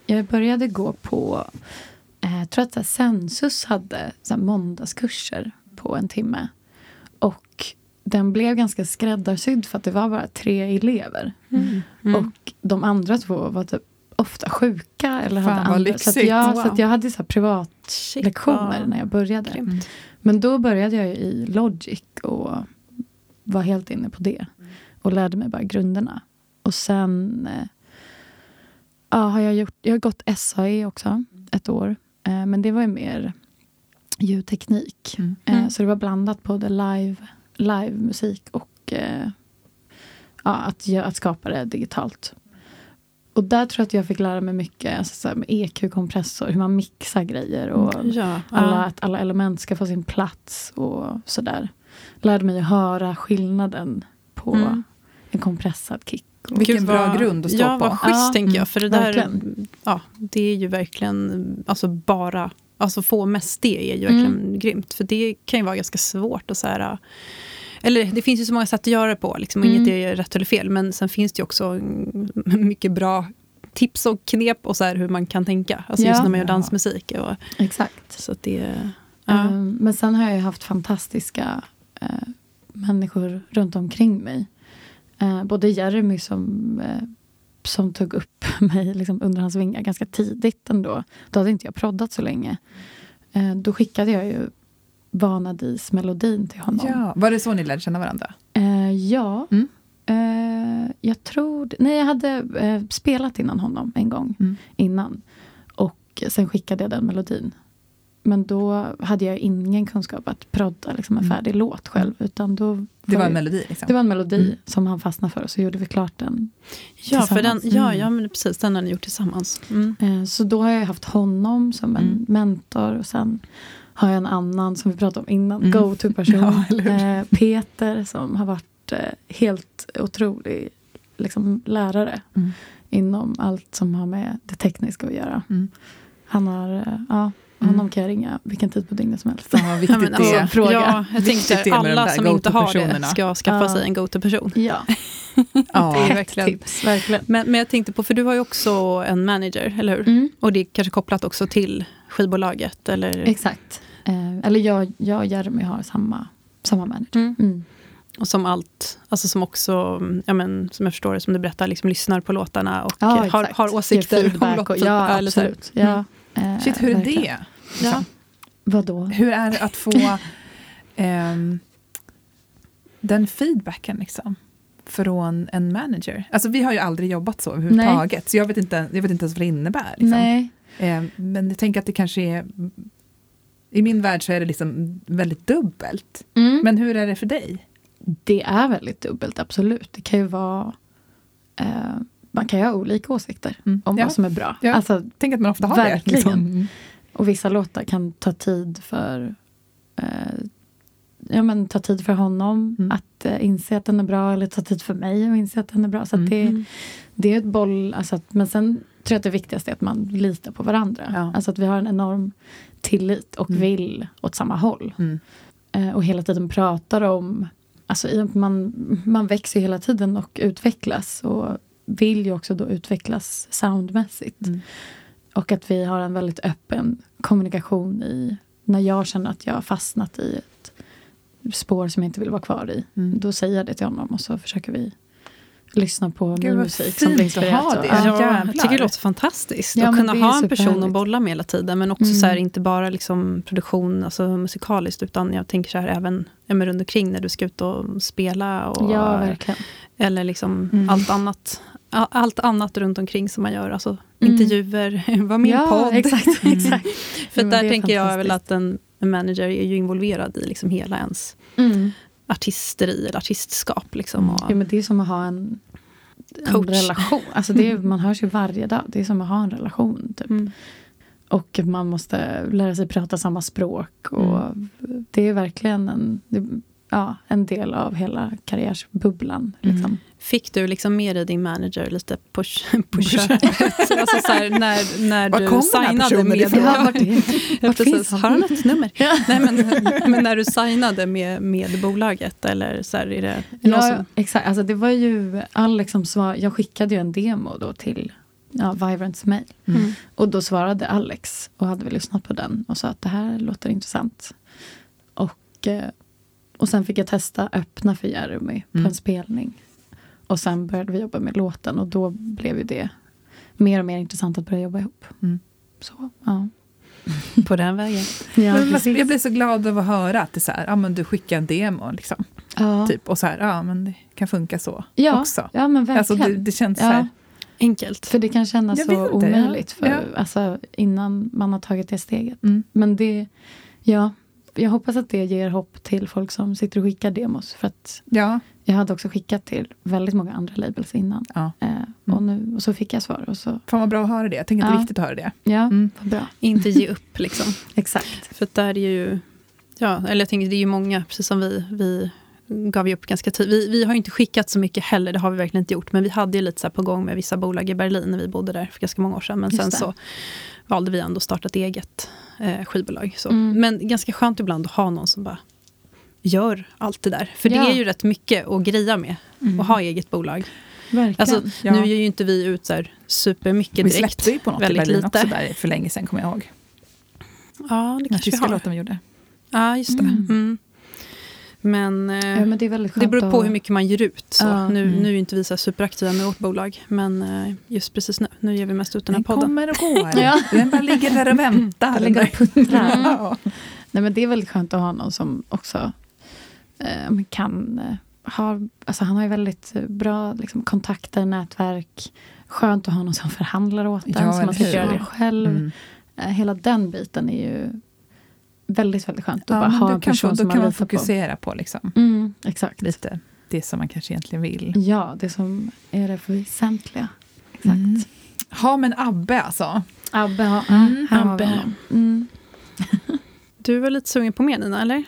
jag började gå på jag tror att Census hade så här, måndagskurser på en timme och den blev ganska skräddarsydd för att det var bara 3 elever och de andra 2 var typ ofta sjuka eller hade andra, så att jag hade så här privatlektioner när jag började men då började jag i Logic och var helt inne på det och lärde mig bara grunderna och sen jag har gått SAE också, ett år. Men det var ju mer ljudteknik. Så det var blandat både live musik och att skapa det digitalt. Och där tror jag att jag fick lära mig mycket alltså så här med EQ-kompressor, hur man mixar grejer och att alla element ska få sin plats och sådär. Lärde mig att höra skillnaden på en kompressad kick Vilken bra grund att stå på. Vad schysst tänker jag. För det där, det är ju verkligen, alltså få mest det är ju verkligen grymt. För det kan ju vara ganska svårt att så här, eller det finns ju så många sätt att göra det på. Liksom, inget är rätt eller fel. Men sen finns det ju också mycket bra tips och knep och så här hur man kan tänka. Alltså just när man gör dansmusik. Och, exakt. Så att det, men sen har jag ju haft fantastiska människor runt omkring mig. Både Jeremy som tog upp mig liksom under hans vingar ganska tidigt ändå. Då hade inte jag proddat så länge. Då skickade jag ju Vanadis melodin till honom. Ja. Var det så ni lärde känna varandra? Jag tror... Nej, jag hade spelat innan honom en gång. Innan. Och sen skickade jag den melodin. Men då hade jag ingen kunskap att prodda liksom en färdig låt själv. Utan då det var en melodi liksom. Det var en melodi som han fastnade för. Och så gjorde vi klart den tillsammans. För den, men precis. Den har ni gjort tillsammans. Så då har jag haft honom som en mentor. Och sen har jag en annan som vi pratade om innan. Go-to-person. Peter som har varit helt otrolig liksom, lärare. Inom allt som har med det tekniska att göra. Han har... Honom kan jag ringa vilken tid på dygnet som helst. Ja, viktigt men alltså, det. Fråga. Ja, jag tänkte alla som inte har det ska skaffa sig en go-to-person. Ja, verkligen. Tips, verkligen. Men jag tänkte på, för du har ju också en manager, eller hur? Och det är kanske kopplat också till skivbolaget, eller? Exakt. Eller jag och Jeremy har samma manager. Och som allt, alltså som också, som jag förstår det, som du berättar, liksom lyssnar på låtarna och har åsikter om låtarna. Ja, absolut. Ja. Shit, hur är det? Ja. Vadå? Hur är det att få den feedbacken liksom, från en manager? Alltså vi har ju aldrig jobbat så överhuvudtaget. Så jag vet inte ens vad det innebär. Liksom. Nej. Men jag tänker att det kanske är... I min värld så är det liksom väldigt dubbelt. Men hur är det för dig? Det är väldigt dubbelt, absolut. Det kan ju vara... Man kan ju ha olika åsikter om vad som är bra. Ja. Alltså, tänk att man ofta har verkligen. Det. Liksom. Och vissa låtar kan ta tid för ta tid för honom att inse att den är bra, eller ta tid för mig att inse att den är bra. Så att det är ett boll. Alltså att, men sen tror jag att det viktigaste är att man litar på varandra. Ja. Alltså att vi har en enorm tillit och vill åt samma håll. Och hela tiden pratar om... Alltså man växer hela tiden och utvecklas och vill ju också då utvecklas soundmässigt. Och att vi har en väldigt öppen kommunikation i när jag känner att jag har fastnat i ett spår som jag inte vill vara kvar i. Då säger jag det till honom och så försöker vi lyssna på ny musik som blir inspirerat. Det. Jag tycker det låter fantastiskt att kunna ha en person att bolla med hela tiden, men också så här, inte bara liksom produktion, alltså musikaliskt, utan jag tänker så här även runt omkring när du ska ut och spela och eller liksom allt annat runt omkring som man gör, alltså intervjuer, vad min podd. Exakt, exakt. För där tänker jag väl att en manager är ju involverad i liksom hela ens artisteri eller artistskap liksom. Och men det är som att ha en relation. Alltså det är, man hörs ju varje dag. Det är som att ha en relation typ. Och man måste lära sig prata samma språk och det är verkligen en del av hela karriärsbubblan liksom. Fick du liksom med dig din manager lite på köpet? Alltså så här, när du signade med... Precis, har han ett nummer? Nej, men när du signade med bolaget, eller så här, är det... Exakt. Alltså det var ju Alex som svarade. Jag skickade ju en demo då till Vibrants mail. Och då svarade Alex och hade vi lyssnat på den och sa att det här låter intressant. Och sen fick jag testa öppna för Jeremy på en spelning. Och sen började vi jobba med låten. Och då blev ju det mer och mer intressant att börja jobba ihop. Så, på den vägen. Jag blir så glad över att höra att det är så här, du skickar en demo liksom. Typ, och så här, men det kan funka så också. Ja, men verkligen. Alltså, det känns så här enkelt. För det kan kännas så omöjligt för, alltså, innan man har tagit det steget. Men det, jag hoppas att det ger hopp till folk som sitter och skickar demos. För att jag hade också skickat till väldigt många andra labels innan. Och så fick jag svar. Och så... Fan vad bra att höra det. Jag tänker att det är viktigt att höra det. Vad bra. Inte ge upp liksom. Exakt. För att där är ju... eller jag tänker det är ju många, precis som vi gav vi upp ganska tidigt. Vi har inte skickat så mycket heller, det har vi verkligen inte gjort. Men vi hade ju lite så här på gång med vissa bolag i Berlin när vi bodde där för ganska många år sedan. Men just sen det. Så valde vi ändå att starta ett eget skivbolag. Så. Mm. Men ganska skönt ibland att ha någon som bara gör allt det där. För det är ju rätt mycket att greja med och ha eget bolag. Verkligen. Alltså, nu gör ju inte vi ut så här supermycket direkt. Vi släppte ju på något i Berlin lite. Också där för länge sedan, kommer jag ihåg. Ja, det kanske vi har. Låten vi gjorde. Ja, just det. Mm. Men det är väldigt skönt, det beror på hur mycket man ger ut. Så. Nu är ju inte vi så superaktiva med vårt bolag. Men just precis nu ger vi mest ut den här podden. Den kommer och går. Den bara ligger där och väntar. Ligger och puttrar. Nej, men det är väldigt skönt att ha någon som också kan... han har ju väldigt bra liksom, kontakter, nätverk. Skönt att ha någon som förhandlar åt en, som man ska göra det själv. Hela den biten är ju väldigt, väldigt skönt att bara ha en person som man litar på. Då kan man fokusera på liksom. Exakt. Lite det som man kanske egentligen vill. Ja, det som är det för väsentliga. Exakt. Ja, men Abbe alltså. Du var lite sugen på mig, Nina, eller?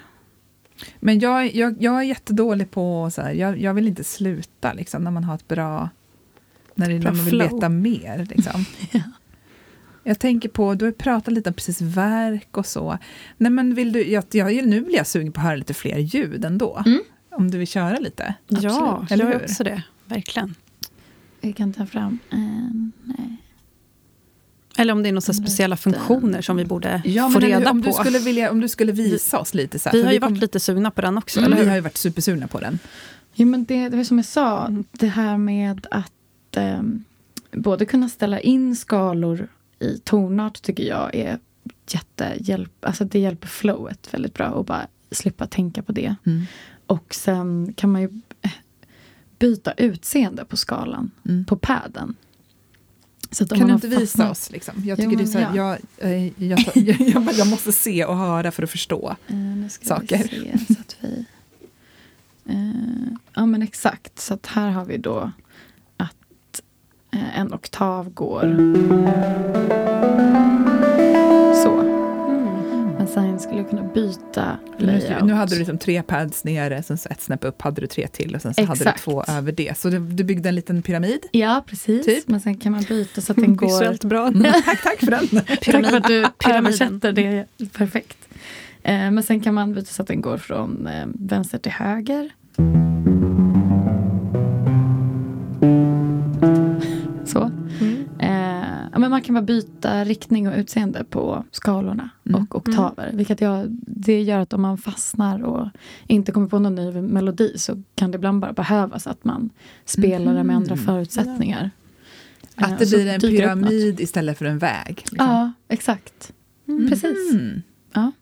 Men jag är jättedålig på så här, jag vill inte sluta liksom, när man har ett bra, när man vill veta mer liksom. Jag tänker på, du har pratat lite om precis verk och så. Nej, men vill du, nu blir jag sugen på att höra lite fler ljud ändå. Om du vill köra lite. Ja, eller hur? Också det, verkligen. Vi kan ta fram nej. Eller om det är några speciella funktioner som vi borde få reda på. Om du skulle visa oss lite så här. Vi har ju varit lite sugna på den också. Eller? Vi har ju varit supersugna på den. Ja, men det är som jag sa. Det här med att både kunna ställa in skalor i tonart tycker jag är alltså det hjälper flowet väldigt bra och bara slippa tänka på det. Och sen kan man ju byta utseende på skalan, på padden. Så kan du inte visa oss liksom? Jag tycker det är så här, jag måste se och höra för att förstå saker. Se, så att vi, ja men exakt, så att här har vi då att en oktav går så. Men sen skulle jag kunna byta layout. Nu hade du liksom 3 pads nere, sen så ett snäpp upp hade du 3 till och sen så hade du 2 över det. Så du byggde en liten pyramid. Ja, precis. Typ. Men sen kan man byta så att den går... Visuellt bra. Tack för den. Tack för att du översätter det. Perfekt. Men sen kan man byta så att den går från vänster till höger. Så. Men man kan bara byta riktning och utseende på skalorna och oktaver. Vilket det gör att om man fastnar och inte kommer på någon ny melodi så kan det ibland bara behövas att man spelar det med andra förutsättningar. Att det blir en pyramid istället för en väg. Liksom. Ja, exakt. Precis. Ja.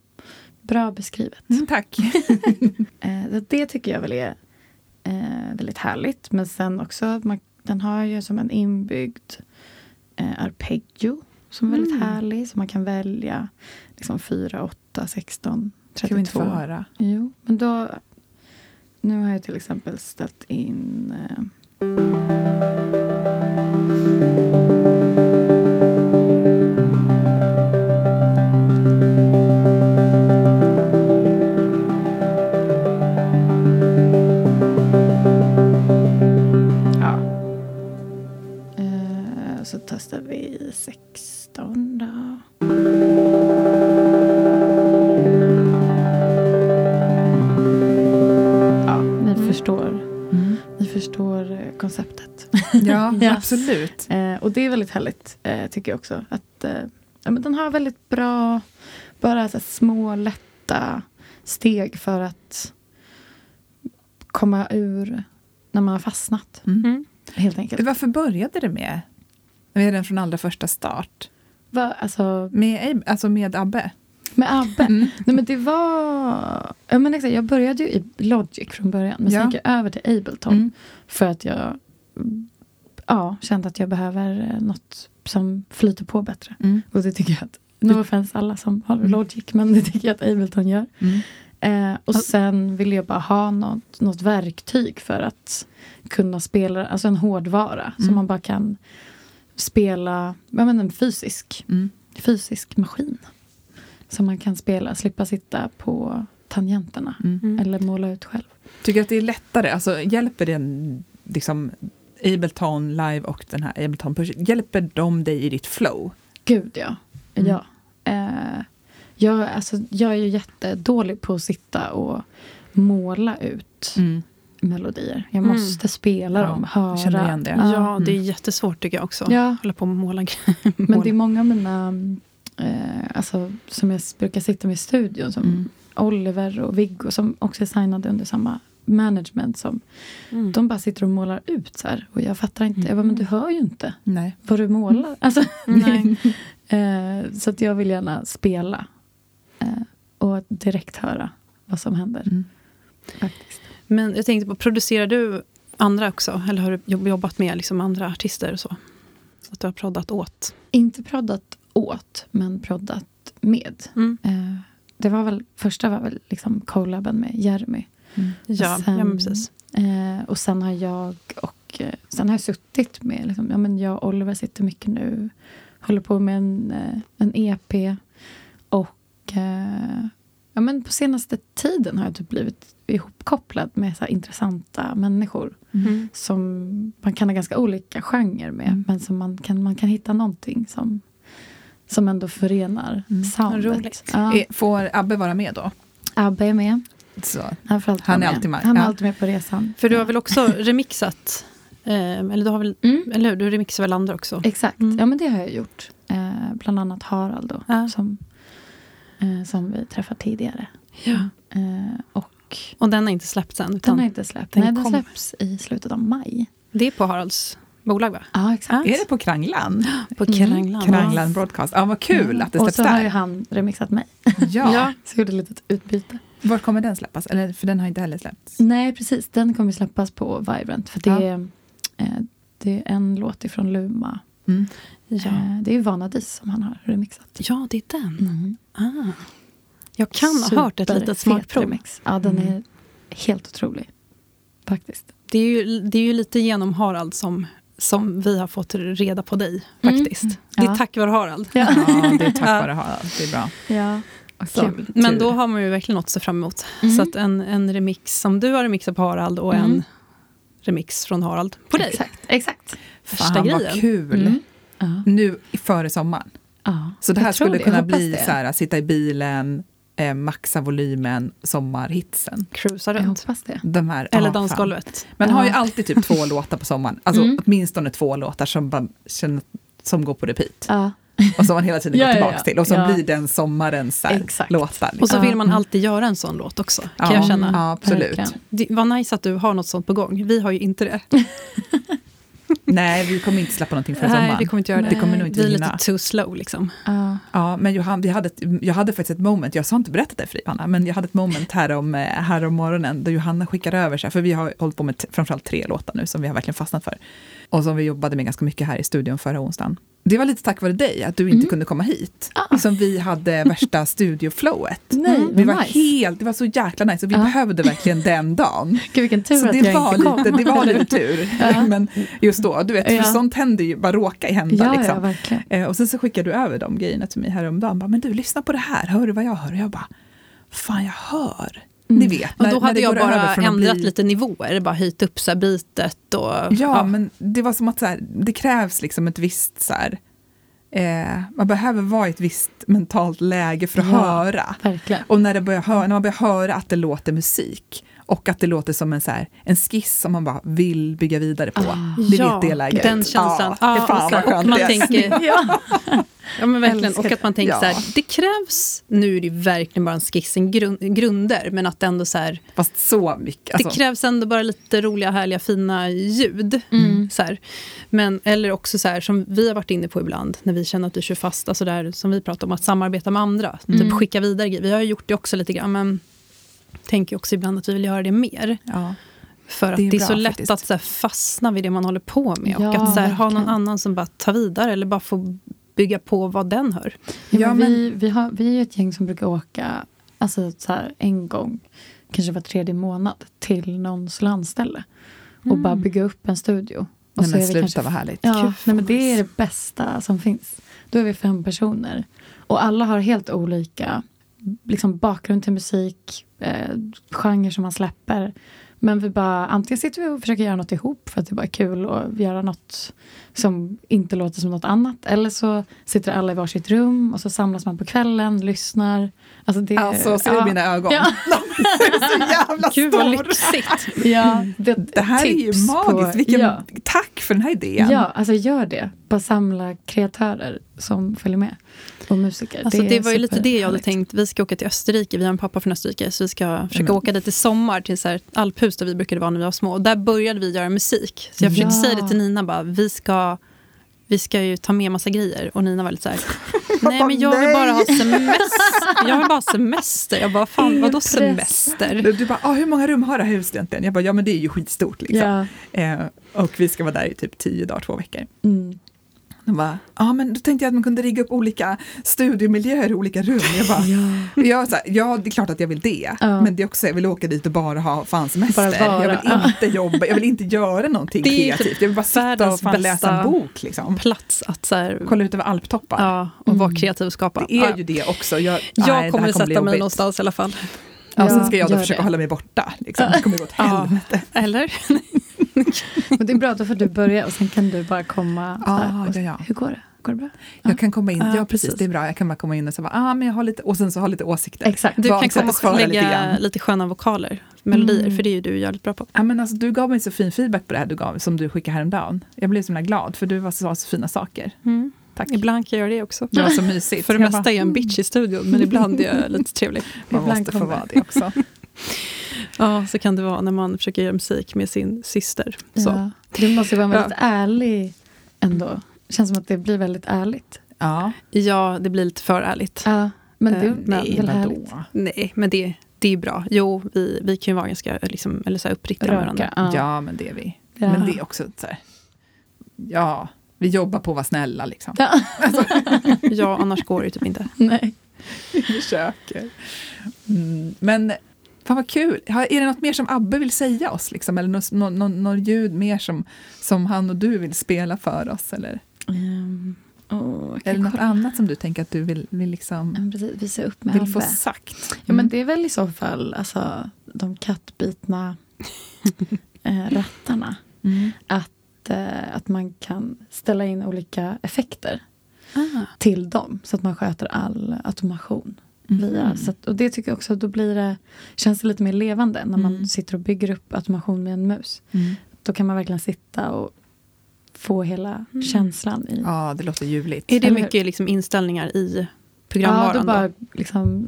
Bra beskrivet. Tack. Det tycker jag väl är väldigt härligt. Men sen också, den har ju som en inbyggd arpeggio som är väldigt härlig, så man kan välja liksom 4, 8, 16, 32. Kan vi inte få höra? Jo, men då nu har jag till exempel ställt in så testar vi 16 då. Ja, ni förstår konceptet. Ja, absolut. Och det är väldigt härligt tycker jag också. Att, men den har väldigt bra, bara så små lätta steg för att komma ur när man har fastnat. Helt enkelt. Varför började det med? Med den från allra första start. Med Abbe. Med Abbe. Nej, men det var... Jag började ju i Logic från början. Men sen gick jag över till Ableton. För att jag kände att jag behöver något som flyter på bättre. Och det tycker jag att... Nu finns alla som har Logic. Men det tycker jag att Ableton gör. Och sen ville jag bara ha något verktyg för att kunna spela. Alltså en hårdvara. Som man bara kan... spela, en fysisk maskin som man kan spela, slippa sitta på tangenterna eller måla ut själv. Tycker att det är lättare, alltså hjälper den liksom Ableton Live och den här Ableton Push, hjälper de dig i ditt flow? Gud ja, mm. Ja. Jag är ju jättedålig på att sitta och måla ut melodier. Jag måste spela dem, höra. Känner igen det. Ja, det är jättesvårt tycker jag också. Ja. Hålla på och måla. Men det är många av mina, som jag brukar sitta med i studion, som Oliver och Viggo, som också är signade under samma management, som de bara sitter och målar ut så här, och jag fattar inte. Jag bara, men du hör ju inte. Nej. Vad du målar. Alltså, nej. Så att jag vill gärna spela och direkt höra vad som händer. Faktiskt. Men jag tänkte på, producerar du andra också? Eller har du jobbat med liksom andra artister och så? Att du har proddat åt? Inte proddat åt, men proddat med. Det var väl, första var väl liksom collaben med Jeremy. Ja, sen, ja precis. Och sen har jag suttit med liksom, ja, men jag och Oliver sitter mycket nu. Håller på med en EP. Och ja, men på senaste tiden har jag typ blivit ihopkopplad med så här intressanta människor. Som man kan ha ganska olika genrer med. Men som man kan hitta någonting som ändå förenar soundet. Ja. Får Abbe vara med då? Abbe är med. Så. Han är alltid med på resan. För du har väl också remixat... eller du har väl, eller hur? Du remixar väl andra också? Exakt, ja men det har jag gjort. Bland annat Harald då, som vi träffade tidigare. Ja. Och den har inte släppts än? Den har inte släppts. Nej, den släpps i slutet av maj. Det är på Haralds bolag, va? Ja, exakt. Är det på Krangland? På Krangland. Krangland Broadcast. Ja, vad kul att det släpps där. Och så har ju han remixat mig. Ja. Så gjorde lite utbyte. Var kommer den släppas? Eller, för den har inte heller släppts. Nej, precis. Den kommer släppas på Vibrant. För det är en låt ifrån Luma. Ja. Det är Vanadis som han har remixat. Ja, det är den. Jag kan ha hört ett litet smakprov. Ja, den är helt otrolig. Faktiskt. Det är ju lite genom Harald som vi har fått reda på dig. Faktiskt. Det är tack vare Harald. Ja, det är tack vare Harald. Det är bra. Ja. Så, men då har man ju verkligen något sig fram emot. Så att en remix som du har remixat på Harald och en remix från Harald på dig. Exakt. Första grejen. Vad kul. Nu före sommaren. Så det här skulle kunna bli så här, att sitta i bilen, maxa volymen, sommarhitsen. Cruisa runt. Jag hoppas det. Eller dansgolvet. Man har ju alltid typ 2 låtar på sommaren. Alltså åtminstone 2 låtar som går på repeat. Ja. Och som man hela tiden går tillbaka till. Och så blir den sommarens låtar. Liksom. Och så vill man alltid göra en sån låt också. Kan jag känna. Ja, absolut. Det var nice att du har något sånt på gång. Vi har ju inte det. Nej, vi kommer inte släppa någonting för sommaren. Nej, vi kommer inte göra det. Det kommer nog inte vi är lite too slow liksom. Ja, men Johan, jag hade faktiskt ett moment. Jag har inte berättat det för Johanna. Men jag hade ett moment här om morgonen. Där Johanna skickade över sig. För vi har hållit på med framförallt 3 låtar nu. Som vi har verkligen fastnat för. Och som vi jobbade med ganska mycket här i studion förra onsdagen. Det var lite tack vare dig att du inte kunde komma hit. Som vi hade värsta studioflowet. Nej, vi var nice. Det var så jäkla nice. Och vi behövde verkligen den dagen. Gud, vilken tur så att jag inte kom. Det var lite tur. Men just då, du vet, för sånt händer ju, bara råka hända. Liksom. Ja, verkligen. Och sen så skickade du över de grejerna till mig häromdagen. Men du, lyssna på det här. Hör du vad jag hör? Och jag bara, fan jag hör. Ni vet. Och då hade jag bara ändrat lite nivåer. Bara höjt upp så här bitet. Och, men det var som att så här, det krävs liksom ett visst så här, man behöver vara i ett visst mentalt läge för att höra. Verkligen. Och när man börjar höra att det låter musik. Och att det låter som en skiss som man bara vill bygga vidare på. Det är det läget. Den känslan. Och man tänker... Ja, men verkligen. Och att man tänker så här, det krävs... Nu är det verkligen bara en skiss, en grunder. Men att ändå så här... Fast så mycket. Alltså. Det krävs ändå bara lite roliga, härliga, fina ljud. Så här. Men, eller också så här, som vi har varit inne på ibland. När vi känner att vi kör fast. Alltså där, som vi pratar om, att samarbeta med andra. Typ skicka vidare. Vi har ju gjort det också lite grann, men... Tänker också ibland att vi vill göra det mer. Ja, för att det är så lätt faktiskt. Att så här fastna vid det man håller på med. Ja, och att så här ha någon annan som bara tar vidare. Eller bara få bygga på vad den hör. Ja, men vi är ett gäng som brukar åka alltså så här, en gång. Kanske var 3:e månad. Till någons landställe. Och bara bygga upp en studio. Och nej, så men sluta vara härligt. Ja, nej, men det är det bästa som finns. Då är vi 5 personer. Och alla har helt olika... liksom bakgrund till musik, genre som man släpper. Men vi bara, antingen sitter vi och försöker göra något ihop för att det bara är kul och göra något som inte låter som något annat. Eller så sitter alla i varsitt rum och så samlas man på kvällen, lyssnar. Alltså ser du mina ögon? Ja. Det är så jävla kul, stor. Lyxigt. Ja, det här är ju magiskt. Tack för den här idén. Ja, alltså gör det. Bara samla kreatörer som följer med. Och musiker. Alltså det var ju lite det jag hade tänkt. Vi ska åka till Österrike. Vi har en pappa från Österrike. Så vi ska försöka åka dit i sommar till så här alphus där vi brukade vara när vi var små. Och där började vi göra musik. Så jag försökte säga det till Nina. Bara, vi ska ju ta med massa grejer. Och Nina var lite så här... Nej, men jag vill bara ha semester. Jag vill bara ha semester. Jag bara, fan, vadå semester? Du bara, hur många rum har det här huset egentligen? Jag bara, ja men det är ju skitstort liksom. Yeah. Och vi ska vara där i typ 10 dagar, 2 veckor. Mm. De bara, men då tänkte jag att man kunde rigga upp olika studiemiljöer i olika rum. Jag bara, det är klart att jag vill det. Men det är också, jag vill åka dit och bara ha fan semester. Jag vill inte jobba, jag vill inte göra någonting kreativt. Jag vill bara sitta och fan läsa en bok. Liksom. Plats att så här, kolla ut över alptoppar. Ja, och vara kreativ och skapa. Det är ju det också. Jag kommer att sätta mig någonstans i alla fall. Ja, och sen ska jag då försöka hålla mig borta. Liksom. Det kommer gå åt helvete. Eller? Men det är bra, att då får du börja och sen kan du bara komma Hur går det? Går det bra? Jag kan komma in, precis, det är bra. Jag kan bara komma in och så bara, men jag har lite, och sen så har lite åsikter. Exakt. Du kan komma och lägga lite sköna vokaler, melodier, för det är ju du jävligt bra på. Ja, men alltså, du gav mig så fin feedback på det här du gav, som du skickade häromdagen. Jag blev så himla glad, för du sa så fina saker. Mm. Tack. Ibland kan jag göra det också. Det var så mysigt. För det mesta är jag en bitch i studion, men ibland är jag lite trevlig. Man måste få vara det också. Ja, så kan det vara när man försöker göra musik med sin syster. Så. Ja, det måste vara väldigt ärlig ändå. Känns som att det blir väldigt ärligt. Ja, det blir lite för ärligt. Ja, men det är väl härligt. Nej, men det är bra. Jo, vi kan ju vara ganska liksom, eller så här, uppriktiga med varandra. Ja, men det är vi. Ja. Men det är också så här, vi jobbar på att vara snälla liksom. Ja, alltså. Ja, annars går det typ inte. Nej, vi försöker. Men... Fan vad kul. Är det något mer som Abbe vill säga oss? Liksom? Eller något ljud mer som han och du vill spela för oss? Eller, eller något annat som du tänker att du vill liksom, precis, visa upp med vill Abbe. Få sagt? Ja, men det är väl i så fall alltså, de kattbitna rattarna. Mm. Att man kan ställa in olika effekter till dem. Så att man sköter all automation. Via. Så att, och det tycker jag också, då känns det lite mer levande när man sitter och bygger upp automation med en mus. Då kan man verkligen sitta och få hela känslan i. Ja, det låter ljuvligt. Är det mycket liksom inställningar i programvaran? Ja, då bara liksom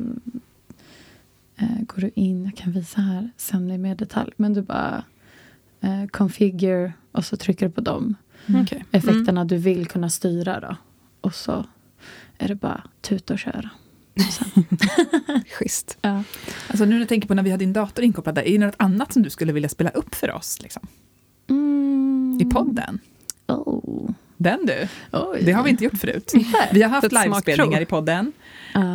går du in, jag kan visa här sen i mer detalj, men du bara configure och så trycker du på dem effekterna du vill kunna styra då. Och så är det bara tuta och köra. Schysst. Ja. Alltså nu när jag tänker på när vi hade din dator inkopplad där, är det något annat som du skulle vilja spela upp för oss liksom? I podden? Den du? Oj. Det har vi inte gjort förut. Vi har haft livespelningar i podden,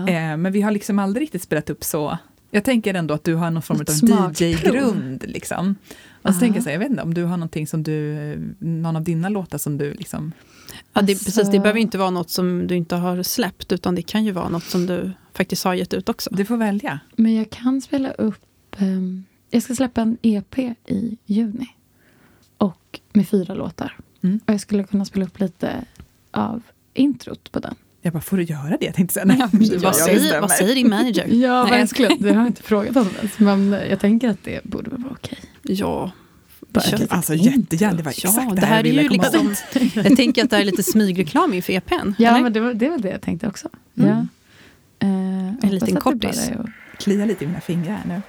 men vi har liksom aldrig riktigt spelat upp så. Jag tänker ändå att du har någon form av DJ-grund liksom. Och så tänker jag så här, jag vet inte om du har någonting som någon av dina låtar som du liksom... Ja, det, alltså... precis. Det behöver inte vara något som du inte har släppt, utan det kan ju vara något som du faktiskt har gett ut också. Du får välja. Men jag kan spela upp... jag ska släppa en EP i juni. Och med 4 låtar. Och jag skulle kunna spela upp lite av introt på den. Jag bara, får du göra det? Jag tänkte säga, vad säger din manager? Ja, verkligen. Det har jag inte frågat om ens. Men jag tänker att det borde vara okej. Ja. Alltså jättegärna. Det var exakt det här är ju liksom, jag tänker att det här är lite smygreklam inför EPn. Ja, eller? Men det var det jag tänkte också. Mm. Ja. En liten kortis. Klia lite i mina fingrar nu.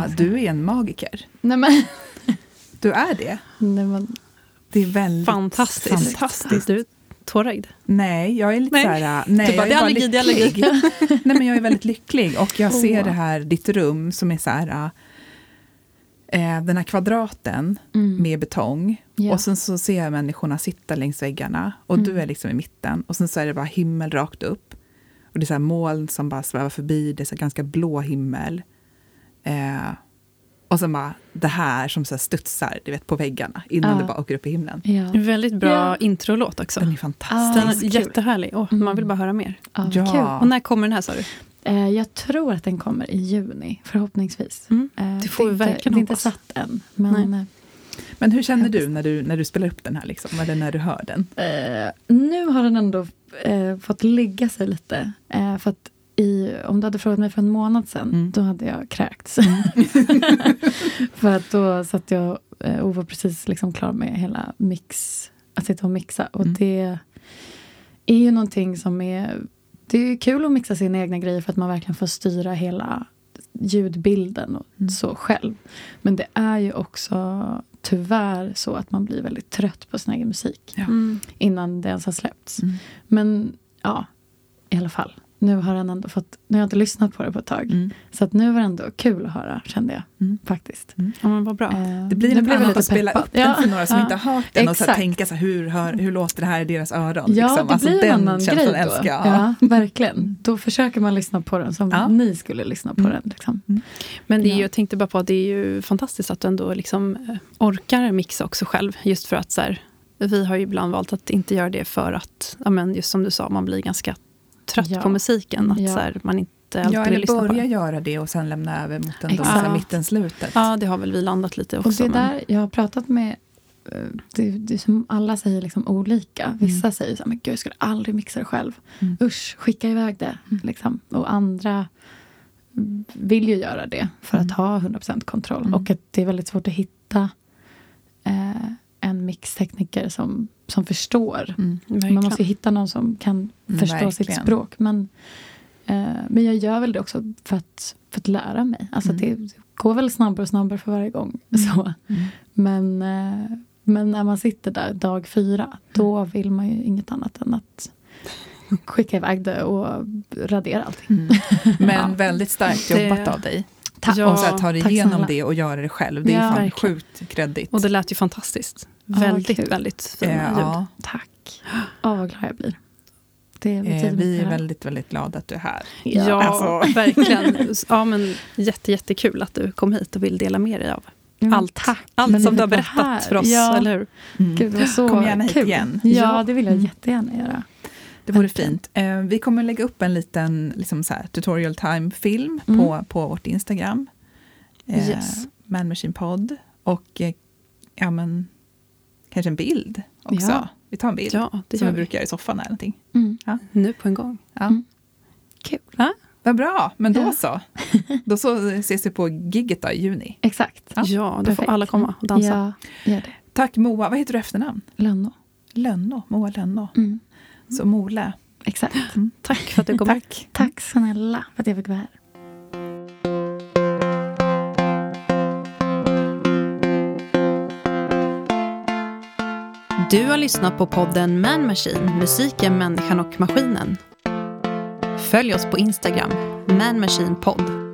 Moa, du är en magiker. Nej, men. Du är det. Nej, men. Det är väldigt fantastiskt. Du är tårögd. Nej, jag är lite såhär... Nej, jag är lycklig. Nej, men jag är väldigt lycklig. Och jag ser det här, ditt rum som är så här... den här kvadraten med betong. Yeah. Och sen så ser jag människorna sitta längs väggarna. Och du är liksom i mitten. Och sen så är det bara himmel rakt upp. Och det är så här moln som bara svävar förbi. Det är så här ganska blå himmel. Och sen bara det här som så här studsar, du vet, på väggarna. Innan det bara åker upp i himlen. Ja. Väldigt bra introlåt också. Den är fantastisk. Den är jättehärlig. Man vill bara höra mer. Ja. Och när kommer den här, sa du? Jag tror att den kommer i juni, förhoppningsvis. Det får vi verkligen hoppas. Inte satt än. Men hur känner du när du spelar upp den här, liksom, eller när du hör den? Nu har den ändå fått ligga sig lite. För att om du hade frågat mig för en månad sedan, då hade jag kräkts. För att då satt jag och var precis liksom klar med hela mix. Att sitta och mixa. Och det är ju någonting som är... Det är kul att mixa sina egna grejer för att man verkligen får styra hela ljudbilden och så själv. Men det är ju också tyvärr så att man blir väldigt trött på sin egen musik innan det ens har släppts. Men ja, i alla fall. Nu har jag inte lyssnat på det på ett tag. Så att nu var det ändå kul att höra, kände jag. Faktiskt. Ja, men vad bra. Det blir lite annat att spela upp den för några som inte har hört den. Exakt. Och så här, tänka så här, hur låter det här i deras öron? Ja, liksom. Det alltså, blir en annan grej då. Ja, verkligen. Då försöker man lyssna på den som ni skulle lyssna på den. Liksom. Men det är ju, jag tänkte bara på att det är ju fantastiskt att du ändå liksom orkar mixa också själv. Just för att så här, vi har ju ibland valt att inte göra det för att, men just som du sa, man blir ganska trött på musiken, att så här, man inte alltid vill lyssna på det. Ja, eller börja göra det och sen lämna över mot den mitten slutet. Ja, det har väl vi landat lite också. Och det där, jag har pratat med, det som alla säger liksom olika. Vissa säger så här, men gud, jag skulle aldrig mixa det själv. Usch, skicka iväg det. Liksom. Och andra vill ju göra det för att ha 100% kontroll. Och att det är väldigt svårt att hitta en mixtekniker som förstår. Man måste ju hitta någon som kan förstå sitt språk. Men jag gör väl det också för att lära mig. Alltså det går väl snabbare och snabbare för varje gång. Så. Men när man sitter där dag 4, då vill man ju inget annat än att skicka iväg det och radera allting. Men väldigt starkt jobbat av dig. Och så att ta dig igenom det och göra det själv. Det är fan sjukt kredit. Och det lät ju fantastiskt. Väldigt fina ljud. Tack. Vad glad jag blir. Vi är väldigt, väldigt glada att du är här. Ja, alltså. Verkligen. Ja, men jättekul att du kom hit och vill dela med dig av allt som du har berättat för oss. Ja. Eller hur? Gud, det var så kom gärna hit igen. Ja, det vill jag jättegärna göra. Det vore fint. Vi kommer lägga upp en liten liksom så här, tutorial time-film på vårt Instagram. Man Machine Pod. Och kanske en bild också. Ja. Vi tar en bild som vi brukar göra i soffan eller någonting. Nu på en gång. Ja. Kul. Ja, vad bra. Men då så. Då så ses vi på gigget då i juni. Exakt. Ja, då får alla komma och dansa. Ja, gör det. Tack Moa. Vad heter du efternamn? Lönnå. Moa Lönnå. Mm. Så Mole. Exakt. Tack för att du kom. Tack snälla för att jag fick vara här. Du har lyssnat på podden Man Machine, musiken, människan och maskinen. Följ oss på Instagram, Man Machine Pod.